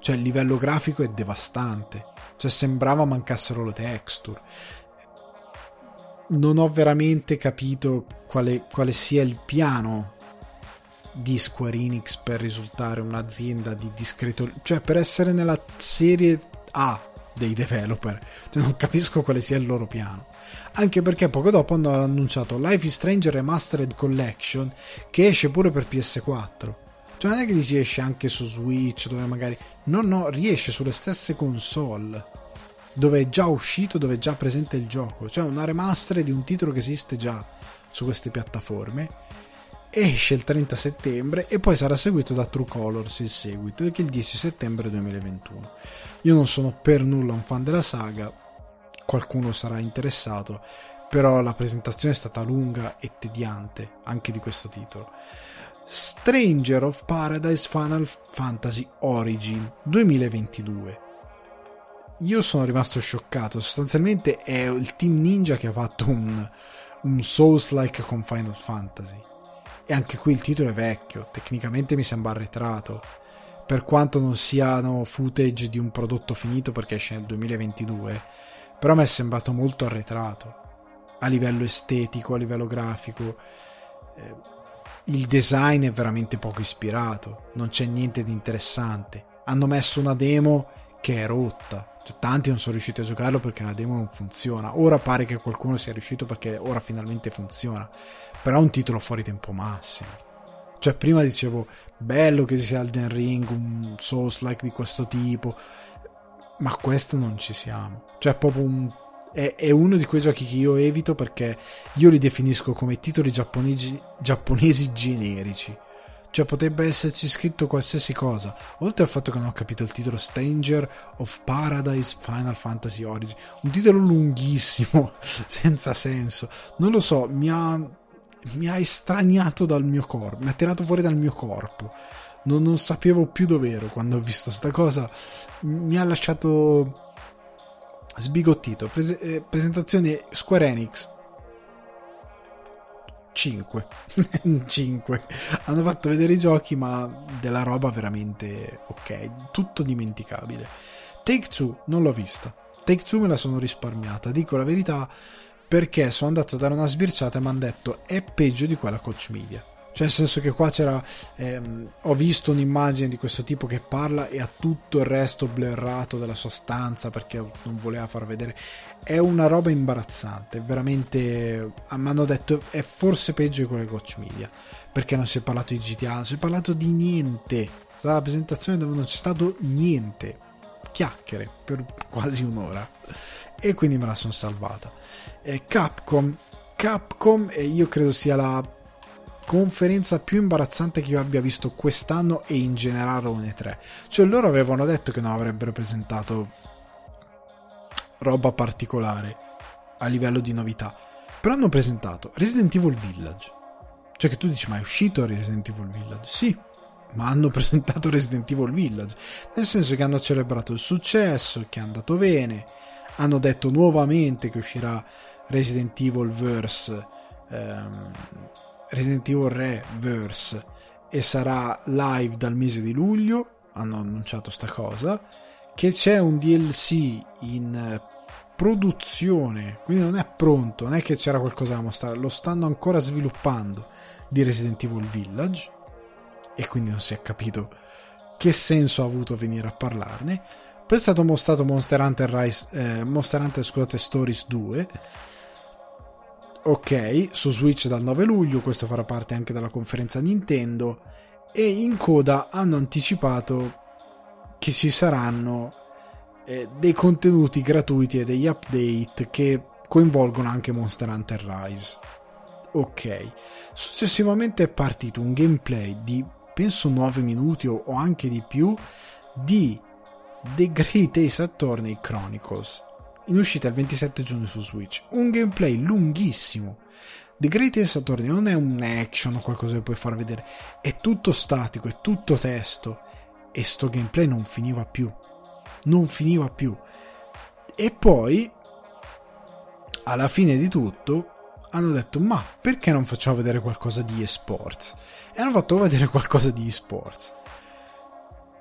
cioè il livello grafico è devastante, cioè sembrava mancassero le texture. Non ho veramente capito quale, quale sia il piano di Square Enix per risultare un'azienda di discreto, cioè per essere nella serie A dei developer, cioè non capisco quale sia il loro piano, anche perché poco dopo hanno annunciato Life is Strange Remastered Collection, che esce pure per P S quattro. Cioè non è che dici esce anche su Switch, dove magari no no riesce sulle stesse console dove è già uscito, dove è già presente il gioco, cioè una remaster di un titolo che esiste già su queste piattaforme. Esce il trenta settembre e poi sarà seguito da True Colors, il seguito, che è il dieci settembre duemilaventuno. Io non sono per nulla un fan della saga, qualcuno sarà interessato, però la presentazione è stata lunga e tediante anche di questo titolo. Stranger of Paradise Final Fantasy Origin duemilaventidue. Io sono rimasto scioccato, sostanzialmente è il team ninja che ha fatto un, un Souls-like con Final Fantasy, e anche qui il titolo è vecchio, tecnicamente mi sembra arretrato, per quanto non siano footage di un prodotto finito perché esce nel duemilaventidue, però mi è sembrato molto arretrato a livello estetico, a livello grafico. eh, Il design è veramente poco ispirato, non c'è niente di interessante. Hanno messo una demo che è rotta, cioè, tanti non sono riusciti a giocarlo perché una demo non funziona. Ora pare che qualcuno sia riuscito, perché ora finalmente funziona, però è un titolo fuori tempo massimo. Cioè prima dicevo bello che sia Elden Ring, un Souls-like di questo tipo, ma questo non ci siamo, cioè è proprio un è uno di quei giochi che io evito, perché io li definisco come titoli giapponesi, giapponesi generici, cioè potrebbe esserci scritto qualsiasi cosa. Oltre al fatto che non ho capito il titolo Stranger of Paradise Final Fantasy Origin, un titolo lunghissimo senza senso, non lo so, mi ha mi ha estraniato dal mio corpo, mi ha tirato fuori dal mio corpo, non, non sapevo più dov'ero quando ho visto sta cosa, mi ha lasciato sbigottito. Prese- eh, presentazione Square Enix. Cinque. Cinque. Hanno fatto vedere i giochi, ma della roba veramente ok, tutto dimenticabile. Take-Two non l'ho vista. Take-Two me la sono risparmiata, dico la verità, perché sono andato a dare una sbirciata e mi hanno detto è peggio di quella Koch Media. Cioè, nel senso che qua c'era ehm, ho visto un'immagine di questo tipo che parla e ha tutto il resto blurrato della sua stanza perché non voleva far vedere. È una roba imbarazzante, veramente. Mi hanno detto è forse peggio di quella di Koch Media, perché non si è parlato di G T A, non si è parlato di niente. La presentazione dove non c'è stato niente, chiacchiere per quasi un'ora, e quindi me la sono salvata. eh, Capcom Capcom eh, io credo sia la conferenza più imbarazzante che io abbia visto quest'anno, e in generale un E tre. Cioè, loro avevano detto che non avrebbero presentato roba particolare a livello di novità, però hanno presentato Resident Evil Village. Cioè, che tu dici, ma è uscito Resident Evil Village? Sì, ma hanno presentato Resident Evil Village, nel senso che hanno celebrato il successo, che è andato bene, hanno detto nuovamente che uscirà Resident Evil Verse, ehm, Resident Evil Re Verse, e sarà live dal mese di luglio. Hanno annunciato sta cosa, che c'è un D L C in produzione, quindi non è pronto, non è che c'era qualcosa da mostrare, lo stanno ancora sviluppando, di Resident Evil Village, e quindi non si è capito che senso ha avuto venire a parlarne. Poi è stato mostrato Monster Hunter Rise, eh, Monster Hunter scusate, Stories due, ok, su Switch dal nove luglio. Questo farà parte anche della conferenza Nintendo. E in coda hanno anticipato che ci saranno eh, dei contenuti gratuiti e degli update che coinvolgono anche Monster Hunter Rise. Ok, successivamente è partito un gameplay di penso nove minuti o anche di più di The Great Ace Attorney Chronicles, in uscita il ventisette giugno su Switch. Un gameplay lunghissimo. The Great Ace Attorney non è un action o qualcosa che puoi far vedere, è tutto statico, è tutto testo, e sto gameplay non finiva più, non finiva più. E poi alla fine di tutto hanno detto, ma perché non facciamo vedere qualcosa di esports? E hanno fatto vedere qualcosa di esports.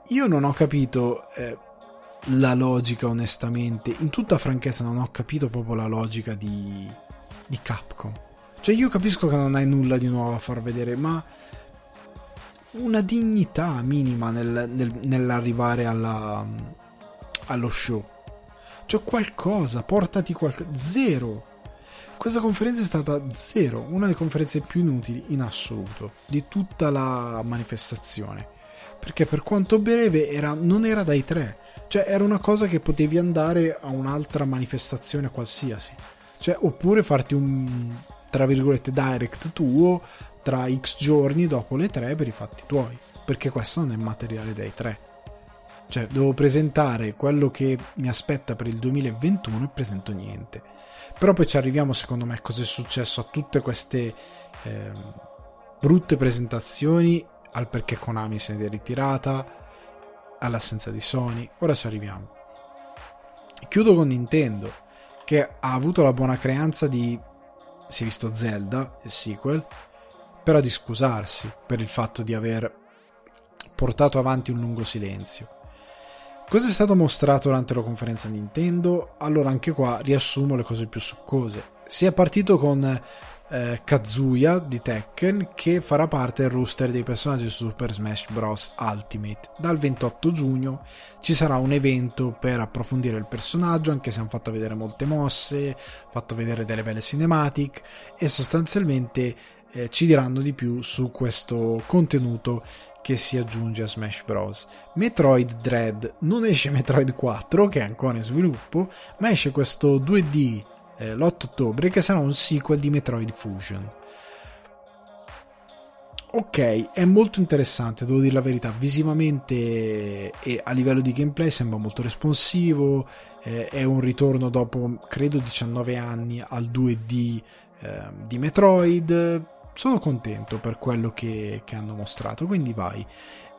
Io non ho capito eh, la logica, onestamente, in tutta franchezza non ho capito proprio la logica di, di Capcom. Cioè, io capisco che non hai nulla di nuovo a far vedere, ma una dignità minima nel, nel, nell'arrivare alla, allo show. Cioè, qualcosa, portati qualcosa. Zero. Questa conferenza è stata zero, una delle conferenze più inutili in assoluto di tutta la manifestazione, perché per quanto breve era, non era dai tre, cioè era una cosa che potevi andare a un'altra manifestazione qualsiasi, cioè, oppure farti un, tra virgolette, direct tuo tra X giorni dopo le tre per i fatti tuoi, perché questo non è materiale dai tre. Cioè, devo presentare quello che mi aspetta per il duemilaventuno e presento niente. Però poi ci arriviamo, secondo me, cosa è successo a tutte queste eh, brutte presentazioni, al perché Konami se ne è ritirata, all'assenza di Sony. Ora ci arriviamo. Chiudo con Nintendo, che ha avuto la buona creanza di, si è visto Zelda, il sequel, però di scusarsi per il fatto di aver portato avanti un lungo silenzio. Cosa è stato mostrato durante la conferenza Nintendo? Allora, anche qua riassumo le cose più succose. Si è partito con eh, Kazuya di Tekken, che farà parte del roster dei personaggi su Super Smash Bros. Ultimate. Dal ventotto giugno ci sarà un evento per approfondire il personaggio, anche se hanno fatto vedere molte mosse, fatto vedere delle belle cinematic, e sostanzialmente eh, ci diranno di più su questo contenuto che si aggiunge a Smash Bros. Metroid Dread, non esce Metroid quattro, che è ancora in sviluppo, ma esce questo due D eh, l'otto ottobre, che sarà un sequel di Metroid Fusion. Ok, è molto interessante, devo dire la verità, visivamente e a livello di gameplay sembra molto responsivo, eh, è un ritorno dopo credo diciannove anni al due D eh, di Metroid. sono contento per quello che, che hanno mostrato, quindi vai.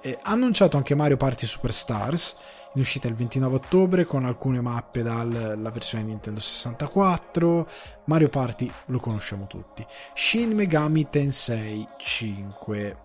Eh, ha annunciato anche Mario Party Superstars, in uscita il ventinove ottobre, con alcune mappe dalla versione Nintendo sessantaquattro. Mario Party lo conosciamo tutti. Shin Megami Tensei cinque,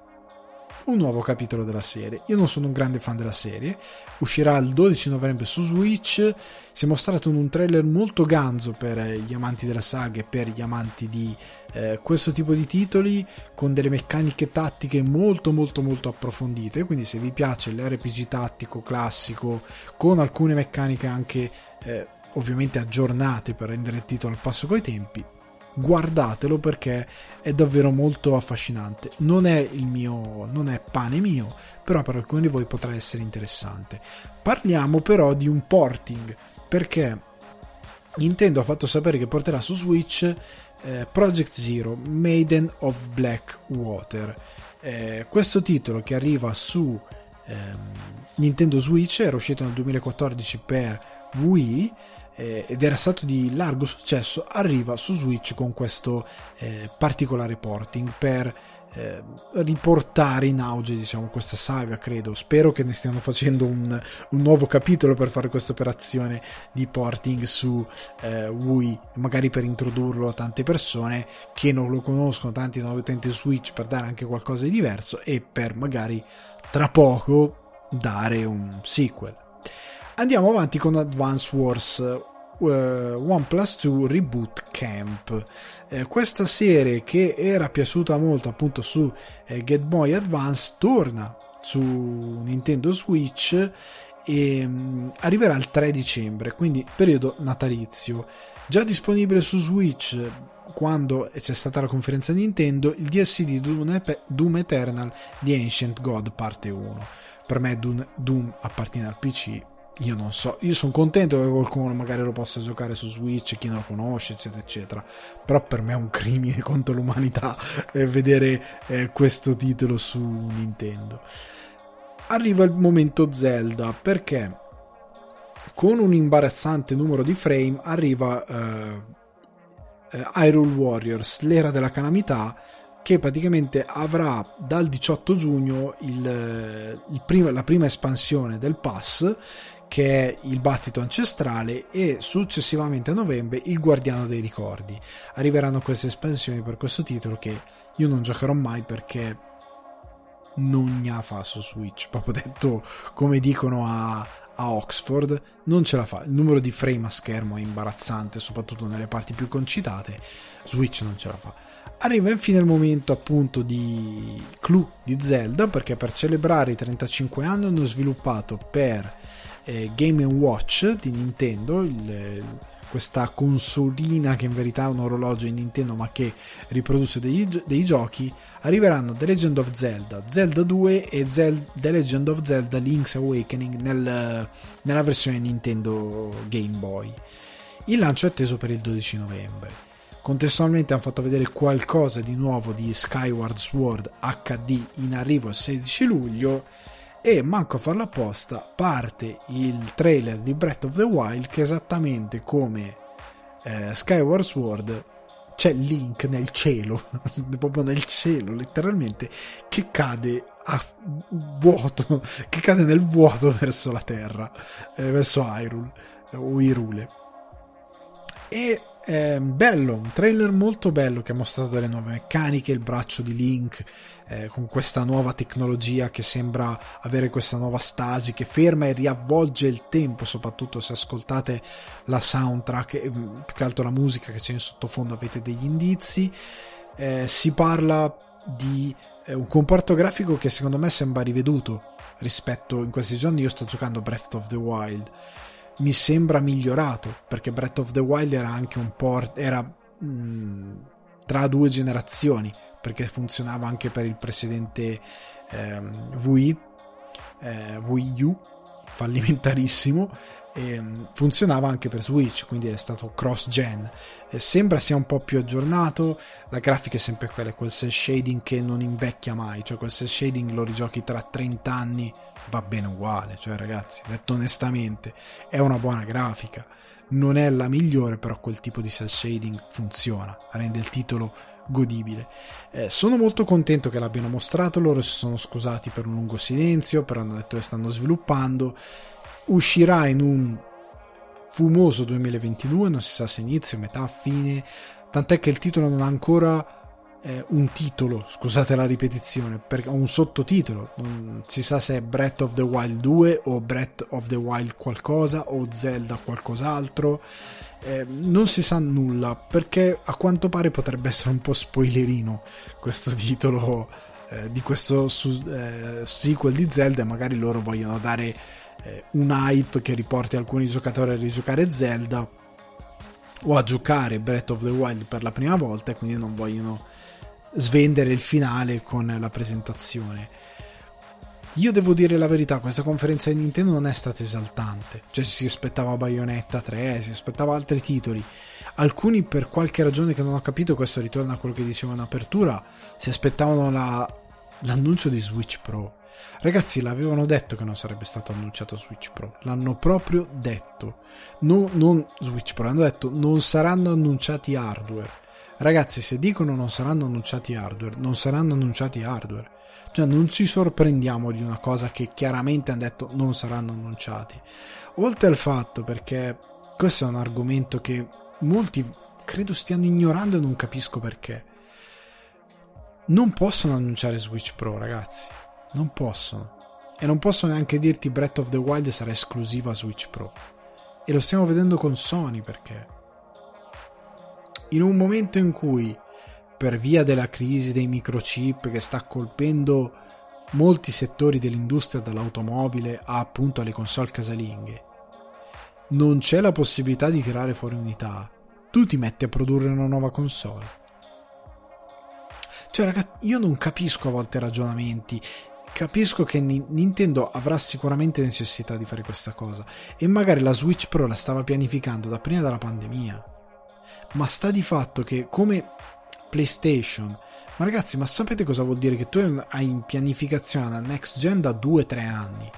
un nuovo capitolo della serie. Io non sono un grande fan della serie, uscirà il dodici novembre su Switch. Si è mostrato in un trailer molto ganzo per gli amanti della saga e per gli amanti di eh, questo tipo di titoli, con delle meccaniche tattiche molto molto molto approfondite, quindi se vi piace l'erre pi gi tattico classico con alcune meccaniche anche eh, ovviamente aggiornate per rendere il titolo al passo coi tempi, guardatelo perché è davvero molto affascinante. Non è il mio, non è pane mio, però per alcuni di voi potrà essere interessante. Parliamo però di un porting, perché Nintendo ha fatto sapere che porterà su Switch eh, Project Zero Maiden of Black Water. Eh, questo titolo che arriva su eh, Nintendo Switch era uscito nel duemilaquattordici per Wii ed era stato di largo successo, arriva su Switch con questo eh, particolare porting per eh, riportare in auge, diciamo, questa saga. Credo, spero che ne stiano facendo un, un nuovo capitolo per fare questa operazione di porting su eh, Wii, magari per introdurlo a tante persone che non lo conoscono, tanti nuovi utenti Switch, per dare anche qualcosa di diverso e per magari tra poco dare un sequel. Andiamo avanti con Advance Wars uno più due Reboot Camp, eh, questa serie che era piaciuta molto appunto su eh, Game Boy Advance torna su Nintendo Switch e mh, arriverà il tre dicembre, quindi periodo natalizio. Già disponibile su Switch quando c'è stata la conferenza Nintendo il D L C di Doom, Doom Eternal di Ancient God parte uno. Per me Doom, Doom appartiene al P C. Io non so, io sono contento che qualcuno magari lo possa giocare su Switch, chi non lo conosce, eccetera, eccetera. Però per me è un crimine contro l'umanità eh, vedere eh, questo titolo su Nintendo. Arriva il momento Zelda, perché con un imbarazzante numero di frame arriva eh, eh, Hyrule Warriors, l'era della calamità, che praticamente avrà dal diciotto giugno il, il prima, la prima espansione del pass, che è il battito ancestrale, e successivamente a novembre il guardiano dei ricordi. Arriveranno queste espansioni per questo titolo che io non giocherò mai perché non ne fa su Switch, proprio detto come dicono a, a Oxford, non ce la fa. Il numero di frame a schermo è imbarazzante, soprattutto nelle parti più concitate. Switch non ce la fa. Arriva infine il momento appunto di clou di Zelda, perché per celebrare i trentacinque anni hanno sviluppato per eh, Game and Watch di Nintendo, il, questa consolina che in verità è un orologio di Nintendo ma che riproduce dei, dei giochi, arriveranno The Legend of Zelda, Zelda due e Zelda, The Legend of Zelda Link's Awakening nel, nella versione Nintendo Game Boy. Il lancio è atteso per il dodici novembre. Contestualmente hanno fatto vedere qualcosa di nuovo di Skyward Sword acca di in arrivo il sedici luglio e, manco a farla apposta, parte il trailer di Breath of the Wild che esattamente come eh, Skyward Sword c'è Link nel cielo, proprio nel cielo letteralmente, che cade a vuoto, che cade nel vuoto verso la terra, eh, verso Hyrule eh, o Hyrule. E Eh, bello, un trailer molto bello che ha mostrato delle nuove meccaniche, il braccio di Link eh, con questa nuova tecnologia che sembra avere questa nuova stasi che ferma e riavvolge il tempo, soprattutto se ascoltate la soundtrack, eh, più che altro la musica che c'è in sottofondo avete degli indizi. Eh, si parla di eh, un comparto grafico che secondo me sembra riveduto rispetto, in questi giorni io sto giocando Breath of the Wild, mi sembra migliorato, perché Breath of the Wild era anche un port, era mh, tra due generazioni, perché funzionava anche per il precedente eh, Wii, eh, Wii U fallimentarissimo, e funzionava anche per Switch, quindi è stato cross gen. Eh, sembra sia un po' più aggiornato, la grafica è sempre quella, quel cel shading che non invecchia mai, cioè quel cel shading lo rigiochi tra trenta anni va bene uguale, cioè ragazzi, detto onestamente è una buona grafica, non è la migliore però quel tipo di cel shading funziona, rende il titolo godibile. Eh, sono molto contento che l'abbiano mostrato. Loro si sono scusati per un lungo silenzio, però hanno detto che stanno sviluppando. Uscirà in un fumoso duemilaventidue, non si sa se inizio, metà, fine, tant'è che il titolo non ha ancora eh, un titolo, scusate la ripetizione, perché ho un sottotitolo, non si sa se è Breath of the Wild due o Breath of the Wild qualcosa o Zelda qualcos'altro, eh, non si sa nulla, perché a quanto pare potrebbe essere un po' spoilerino questo titolo eh, di questo su, eh, sequel di Zelda, e magari loro vogliono dare un hype che riporti alcuni giocatori a rigiocare Zelda o a giocare Breath of the Wild per la prima volta, e quindi non vogliono svendere il finale con la presentazione. Io devo dire la verità, questa conferenza di Nintendo non è stata esaltante, cioè si aspettava Bayonetta tre, si aspettava altri titoli, alcuni per qualche ragione che non ho capito, questo ritorna a quello che dicevo in apertura, si aspettavano la, l'annuncio di Switch Pro. Ragazzi, l'avevano detto che non sarebbe stato annunciato Switch Pro, l'hanno proprio detto, non, non Switch Pro, hanno detto non saranno annunciati hardware. Ragazzi, se dicono non saranno annunciati hardware, non saranno annunciati hardware, cioè non ci sorprendiamo di una cosa che chiaramente hanno detto non saranno annunciati. Oltre al fatto, perché questo è un argomento che molti credo stiano ignorando e non capisco perché, non possono annunciare Switch Pro, ragazzi. Non possono, e non posso neanche dirti Breath of the Wild sarà esclusiva Switch Pro, e lo stiamo vedendo con Sony, perché in un momento in cui, per via della crisi dei microchip che sta colpendo molti settori dell'industria, dall'automobile a appunto alle console casalinghe, non c'è la possibilità di tirare fuori unità, tu ti metti a produrre una nuova console. Cioè ragazzi, io non capisco a volte ragionamenti. Capisco che Nintendo avrà sicuramente necessità di fare questa cosa, e magari la Switch Pro la stava pianificando da prima della pandemia, ma sta di fatto che come PlayStation, ma ragazzi, ma sapete cosa vuol dire che tu hai in pianificazione la next gen da due tre anni,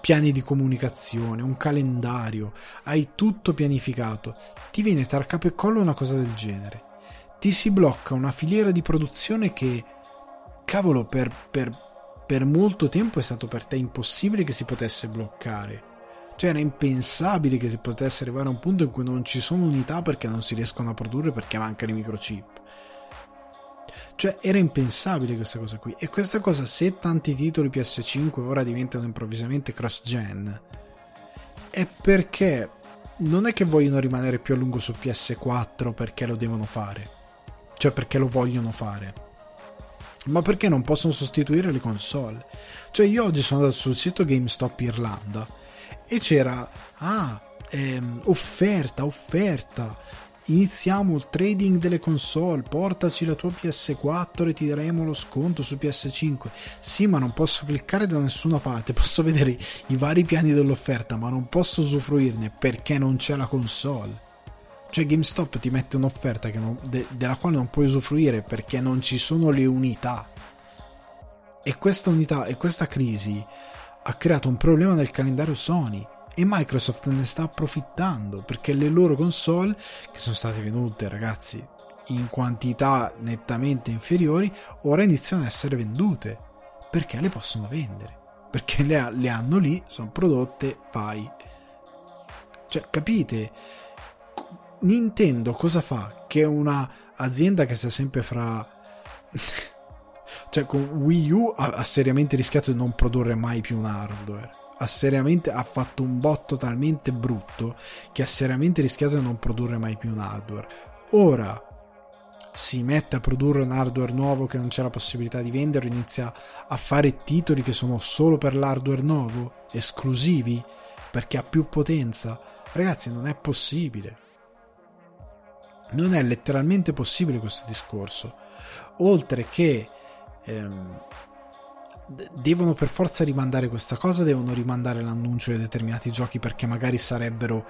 piani di comunicazione, un calendario, hai tutto pianificato, ti viene tra capo e collo una cosa del genere, ti si blocca una filiera di produzione che cavolo per per per molto tempo è stato per te impossibile che si potesse bloccare, cioè era impensabile che si potesse arrivare a un punto in cui non ci sono unità perché non si riescono a produrre perché mancano i microchip, cioè era impensabile questa cosa qui. E questa cosa, se tanti titoli P S cinque ora diventano improvvisamente cross gen, è perché non è che vogliono rimanere più a lungo su P S quattro perché lo devono fare, cioè perché lo vogliono fare, ma perché non possono sostituire le console. Cioè io oggi sono andato sul sito GameStop Irlanda e c'era ah ehm, offerta offerta iniziamo il trading delle console, portaci la tua P S quattro e ti daremo lo sconto su P S cinque. Sì, ma non posso cliccare da nessuna parte, posso vedere i vari piani dell'offerta ma non posso usufruirne perché non c'è la console. Cioè GameStop ti mette un'offerta che non, de, della quale non puoi usufruire perché non ci sono le unità, e questa unità e questa crisi ha creato un problema nel calendario Sony, e Microsoft ne sta approfittando perché le loro console, che sono state vendute ragazzi in quantità nettamente inferiori, ora iniziano a essere vendute perché le possono vendere, perché le, le hanno lì, sono prodotte, vai, cioè capite? Nintendo cosa fa? Che è una azienda che sta sempre fra cioè con Wii U ha, ha seriamente rischiato di non produrre mai più un hardware, ha seriamente ha fatto un botto talmente brutto che ha seriamente rischiato di non produrre mai più un hardware. Ora si mette a produrre un hardware nuovo che non c'è la possibilità di vendere, inizia a fare titoli che sono solo per l'hardware nuovo, esclusivi perché ha più potenza. Ragazzi, non è possibile. Non è letteralmente possibile questo discorso. Oltre che ehm, devono per forza rimandare questa cosa, devono rimandare l'annuncio di determinati giochi perché magari sarebbero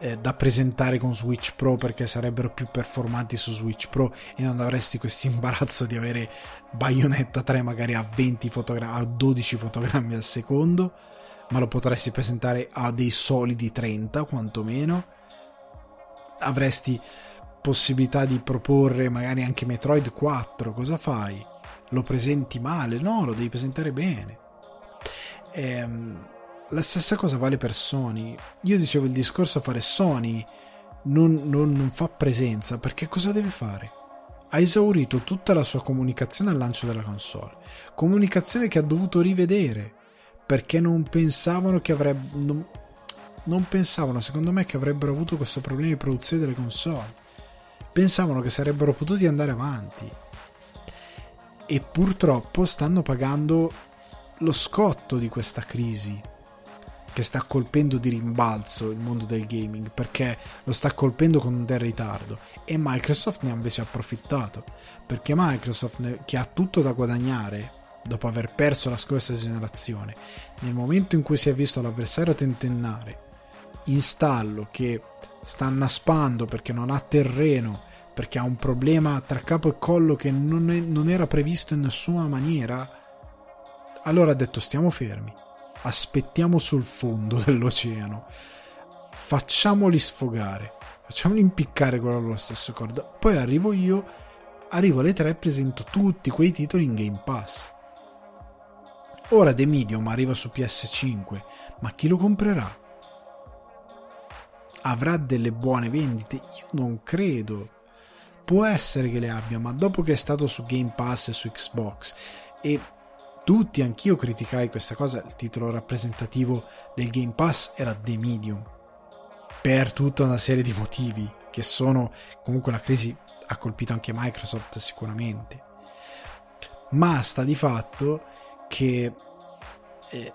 eh, da presentare con Switch Pro, perché sarebbero più performanti su Switch Pro e non avresti questo imbarazzo di avere Bayonetta tre magari a venti fotogra- a dodici fotogrammi al secondo, ma lo potresti presentare a dei solidi trenta quantomeno. Avresti possibilità di proporre magari anche Metroid quattro, cosa fai? Lo presenti male? No, lo devi presentare bene. Ehm, la stessa cosa vale per Sony. Io dicevo il discorso fare Sony non, non, non fa presenza, perché cosa deve fare? Ha esaurito tutta la sua comunicazione al lancio della console, comunicazione che ha dovuto rivedere perché non pensavano che avrebbero non, non pensavano secondo me che avrebbero avuto questo problema di produzione delle console, pensavano che sarebbero potuti andare avanti e purtroppo stanno pagando lo scotto di questa crisi che sta colpendo di rimbalzo il mondo del gaming, perché lo sta colpendo con un del ritardo, e Microsoft ne ha invece approfittato, perché Microsoft ne, che ha tutto da guadagnare dopo aver perso la scorsa generazione, nel momento in cui si è visto l'avversario tentennare in stallo, che sta annaspando perché non ha terreno, perché ha un problema tra capo e collo che non, è, non era previsto in nessuna maniera, allora ha detto stiamo fermi, aspettiamo sul fondo dell'oceano, facciamoli sfogare, facciamoli impiccare con la loro stessa corda, poi arrivo io, arrivo alle tre e presento tutti quei titoli in Game Pass. Ora The Medium arriva su P S cinque, ma chi lo comprerà? Avrà delle buone vendite? Io non credo, può essere che le abbia, ma dopo che è stato su Game Pass e su Xbox, e tutti, anch'io criticai questa cosa, il titolo rappresentativo del Game Pass era The Medium per tutta una serie di motivi che sono, comunque la crisi ha colpito anche Microsoft sicuramente, ma sta di fatto che eh,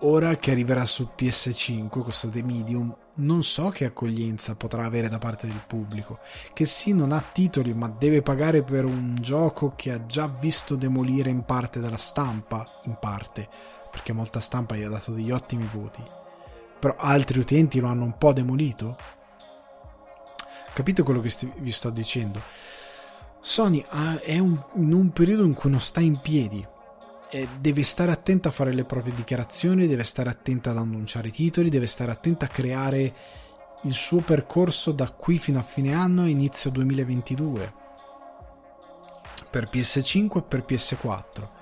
ora che arriverà su P S cinque questo The Medium non so che accoglienza potrà avere da parte del pubblico, che sì non ha titoli ma deve pagare per un gioco che ha già visto demolire in parte dalla stampa, in parte perché molta stampa gli ha dato degli ottimi voti, però altri utenti lo hanno un po' demolito. Capite quello che st- vi sto dicendo? Sony ha, è un, in un periodo in cui non sta in piedi, deve stare attenta a fare le proprie dichiarazioni, deve stare attenta ad annunciare i titoli, deve stare attenta a creare il suo percorso da qui fino a fine anno e inizio duemilaventidue per P S cinque e per P S quattro,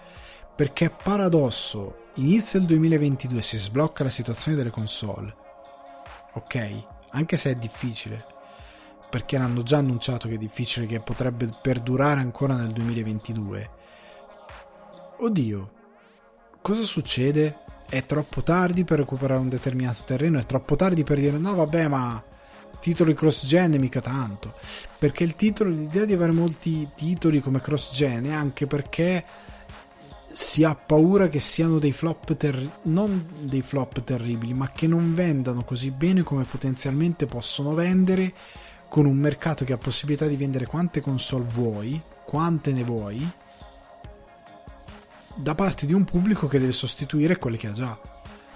perché è paradosso, inizia il duemilaventidue, si sblocca la situazione delle console, ok, anche se è difficile perché l'hanno già annunciato che è difficile, che potrebbe perdurare ancora nel duemilaventidue. Oddio, cosa succede? È troppo tardi per recuperare un determinato terreno, è troppo tardi per dire no vabbè ma titoli cross-gen mica tanto, perché il titolo, l'idea di avere molti titoli come cross-gen è anche perché si ha paura che siano dei flop ter- non dei flop terribili, ma che non vendano così bene come potenzialmente possono vendere, con un mercato che ha possibilità di vendere quante console vuoi, quante ne vuoi, da parte di un pubblico che deve sostituire quelli che ha già.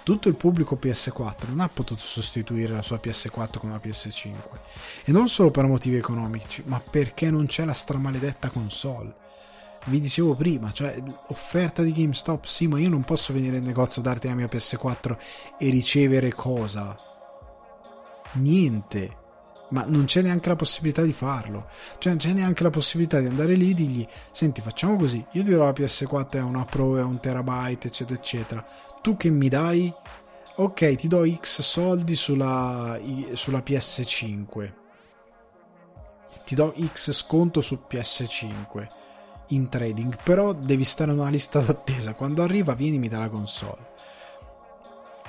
Tutto il pubblico P S quattro non ha potuto sostituire la sua P S quattro con la P S cinque, e non solo per motivi economici, ma perché non c'è la stramaledetta console. Vi dicevo prima, cioè offerta di GameStop, sì, ma io non posso venire in negozio, darti la mia P S quattro e ricevere cosa? Niente. Ma non c'è neanche la possibilità di farlo, cioè non c'è neanche la possibilità di andare lì e dirgli senti facciamo così, io dirò la P S quattro è una Pro, è un terabyte eccetera eccetera, tu che mi dai? Ok, ti do X soldi sulla, sulla P S cinque, ti do X sconto su P S cinque in trading, però devi stare in una lista d'attesa, quando arriva vienimi dalla console.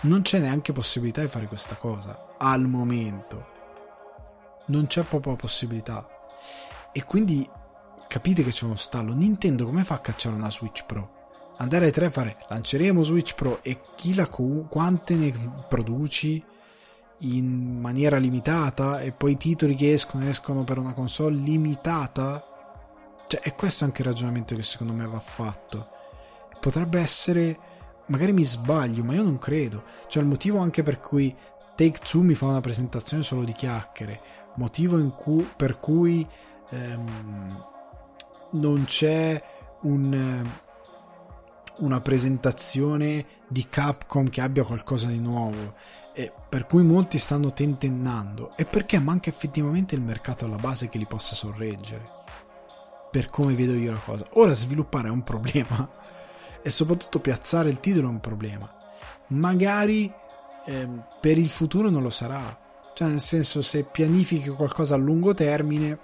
Non c'è neanche possibilità di fare questa cosa al momento, non c'è proprio possibilità, e quindi capite che c'è uno stallo. Nintendo come fa a cacciare una Switch Pro? Andare ai tre e fare lanceremo Switch Pro, e chi la cu- quante ne produci in maniera limitata, e poi i titoli che escono escono per una console limitata, cioè è questo anche il ragionamento che secondo me va fatto. Potrebbe essere, magari mi sbaglio, ma io non credo, cioè il motivo anche per cui Take-Two mi fa una presentazione solo di chiacchiere, motivo in cui, per cui ehm, non c'è un, una presentazione di Capcom che abbia qualcosa di nuovo, e per cui molti stanno tentennando, e perché manca effettivamente il mercato alla base che li possa sorreggere, per come vedo io la cosa. Ora sviluppare è un problema e soprattutto piazzare il titolo è un problema, magari eh, per il futuro non lo sarà, cioè nel senso, se pianifichi qualcosa a lungo termine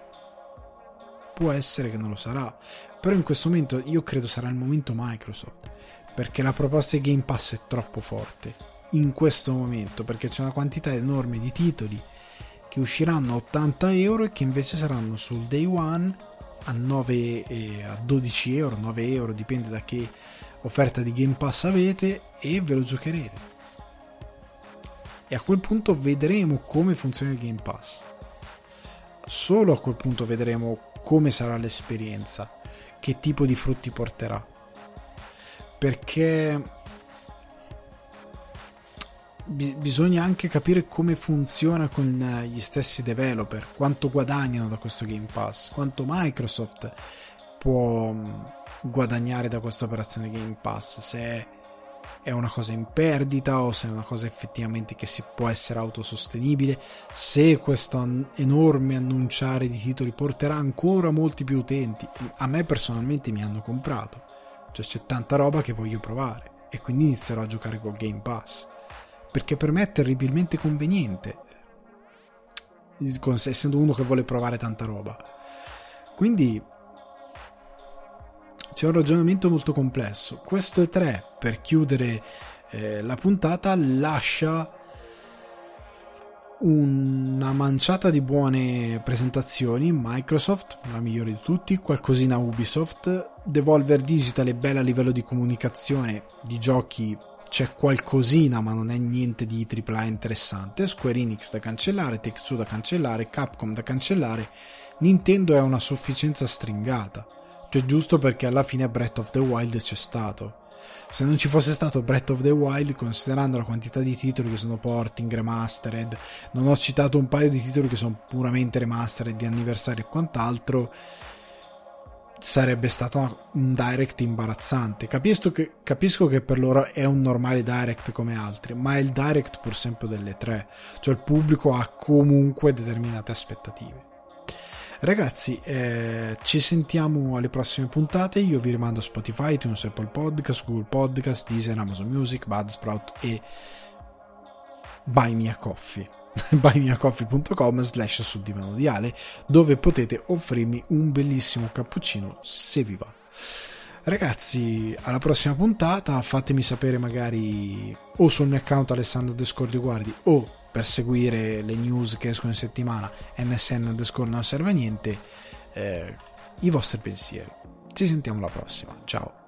può essere che non lo sarà, però in questo momento io credo sarà il momento Microsoft, perché la proposta di Game Pass è troppo forte in questo momento, perché c'è una quantità enorme di titoli che usciranno a ottanta euro e che invece saranno sul day one a nove eh, a dodici euro, nove euro, dipende da che offerta di Game Pass avete, e ve lo giocherete, e a quel punto vedremo come funziona il Game Pass. Solo a quel punto vedremo come sarà l'esperienza, che tipo di frutti porterà, perché bi- bisogna anche capire come funziona con gli stessi developer, quanto guadagnano da questo Game Pass, quanto Microsoft può guadagnare da questa operazione Game Pass, se è una cosa in perdita o se è una cosa effettivamente che si può essere autosostenibile, se questo enorme annunciare di titoli porterà ancora molti più utenti. A me personalmente mi hanno comprato, cioè c'è tanta roba che voglio provare, e quindi inizierò a giocare col Game Pass, perché per me è terribilmente conveniente, essendo uno che vuole provare tanta roba. Quindi c'è un ragionamento molto complesso. Questo E tre, per chiudere eh, la puntata, lascia una manciata di buone presentazioni. Microsoft, la migliore di tutti, qualcosina Ubisoft, Devolver Digital è bella a livello di comunicazione, di giochi c'è qualcosina ma non è niente di tripla A interessante, Square Enix da cancellare, Take-Two da cancellare, Capcom da cancellare, Nintendo è una sufficienza stringata, cioè giusto perché alla fine Breath of the Wild c'è stato. Se non ci fosse stato Breath of the Wild, considerando la quantità di titoli che sono porting, remastered, non ho citato un paio di titoli che sono puramente remastered di anniversario e quant'altro, sarebbe stato un direct imbarazzante. Capisco che, capisco che per loro è un normale direct come altri, ma è il direct pur sempre delle tre, cioè il pubblico ha comunque determinate aspettative. Ragazzi, eh, ci sentiamo alle prossime puntate. Io vi rimando a Spotify, iTunes, Apple Podcast, Google Podcast, Deezer, Amazon Music, Buzzsprout e Buy Me a Coffee. buymeacoffee punto com slash sul divano di Ale, dove potete offrirmi un bellissimo cappuccino se vi va. Ragazzi, alla prossima puntata, fatemi sapere magari o sul mio account Alessandro Descordi Guardi, o per seguire le news che escono in settimana, N S N underscore non serve a niente, eh, i vostri pensieri. Ci sentiamo alla prossima, ciao.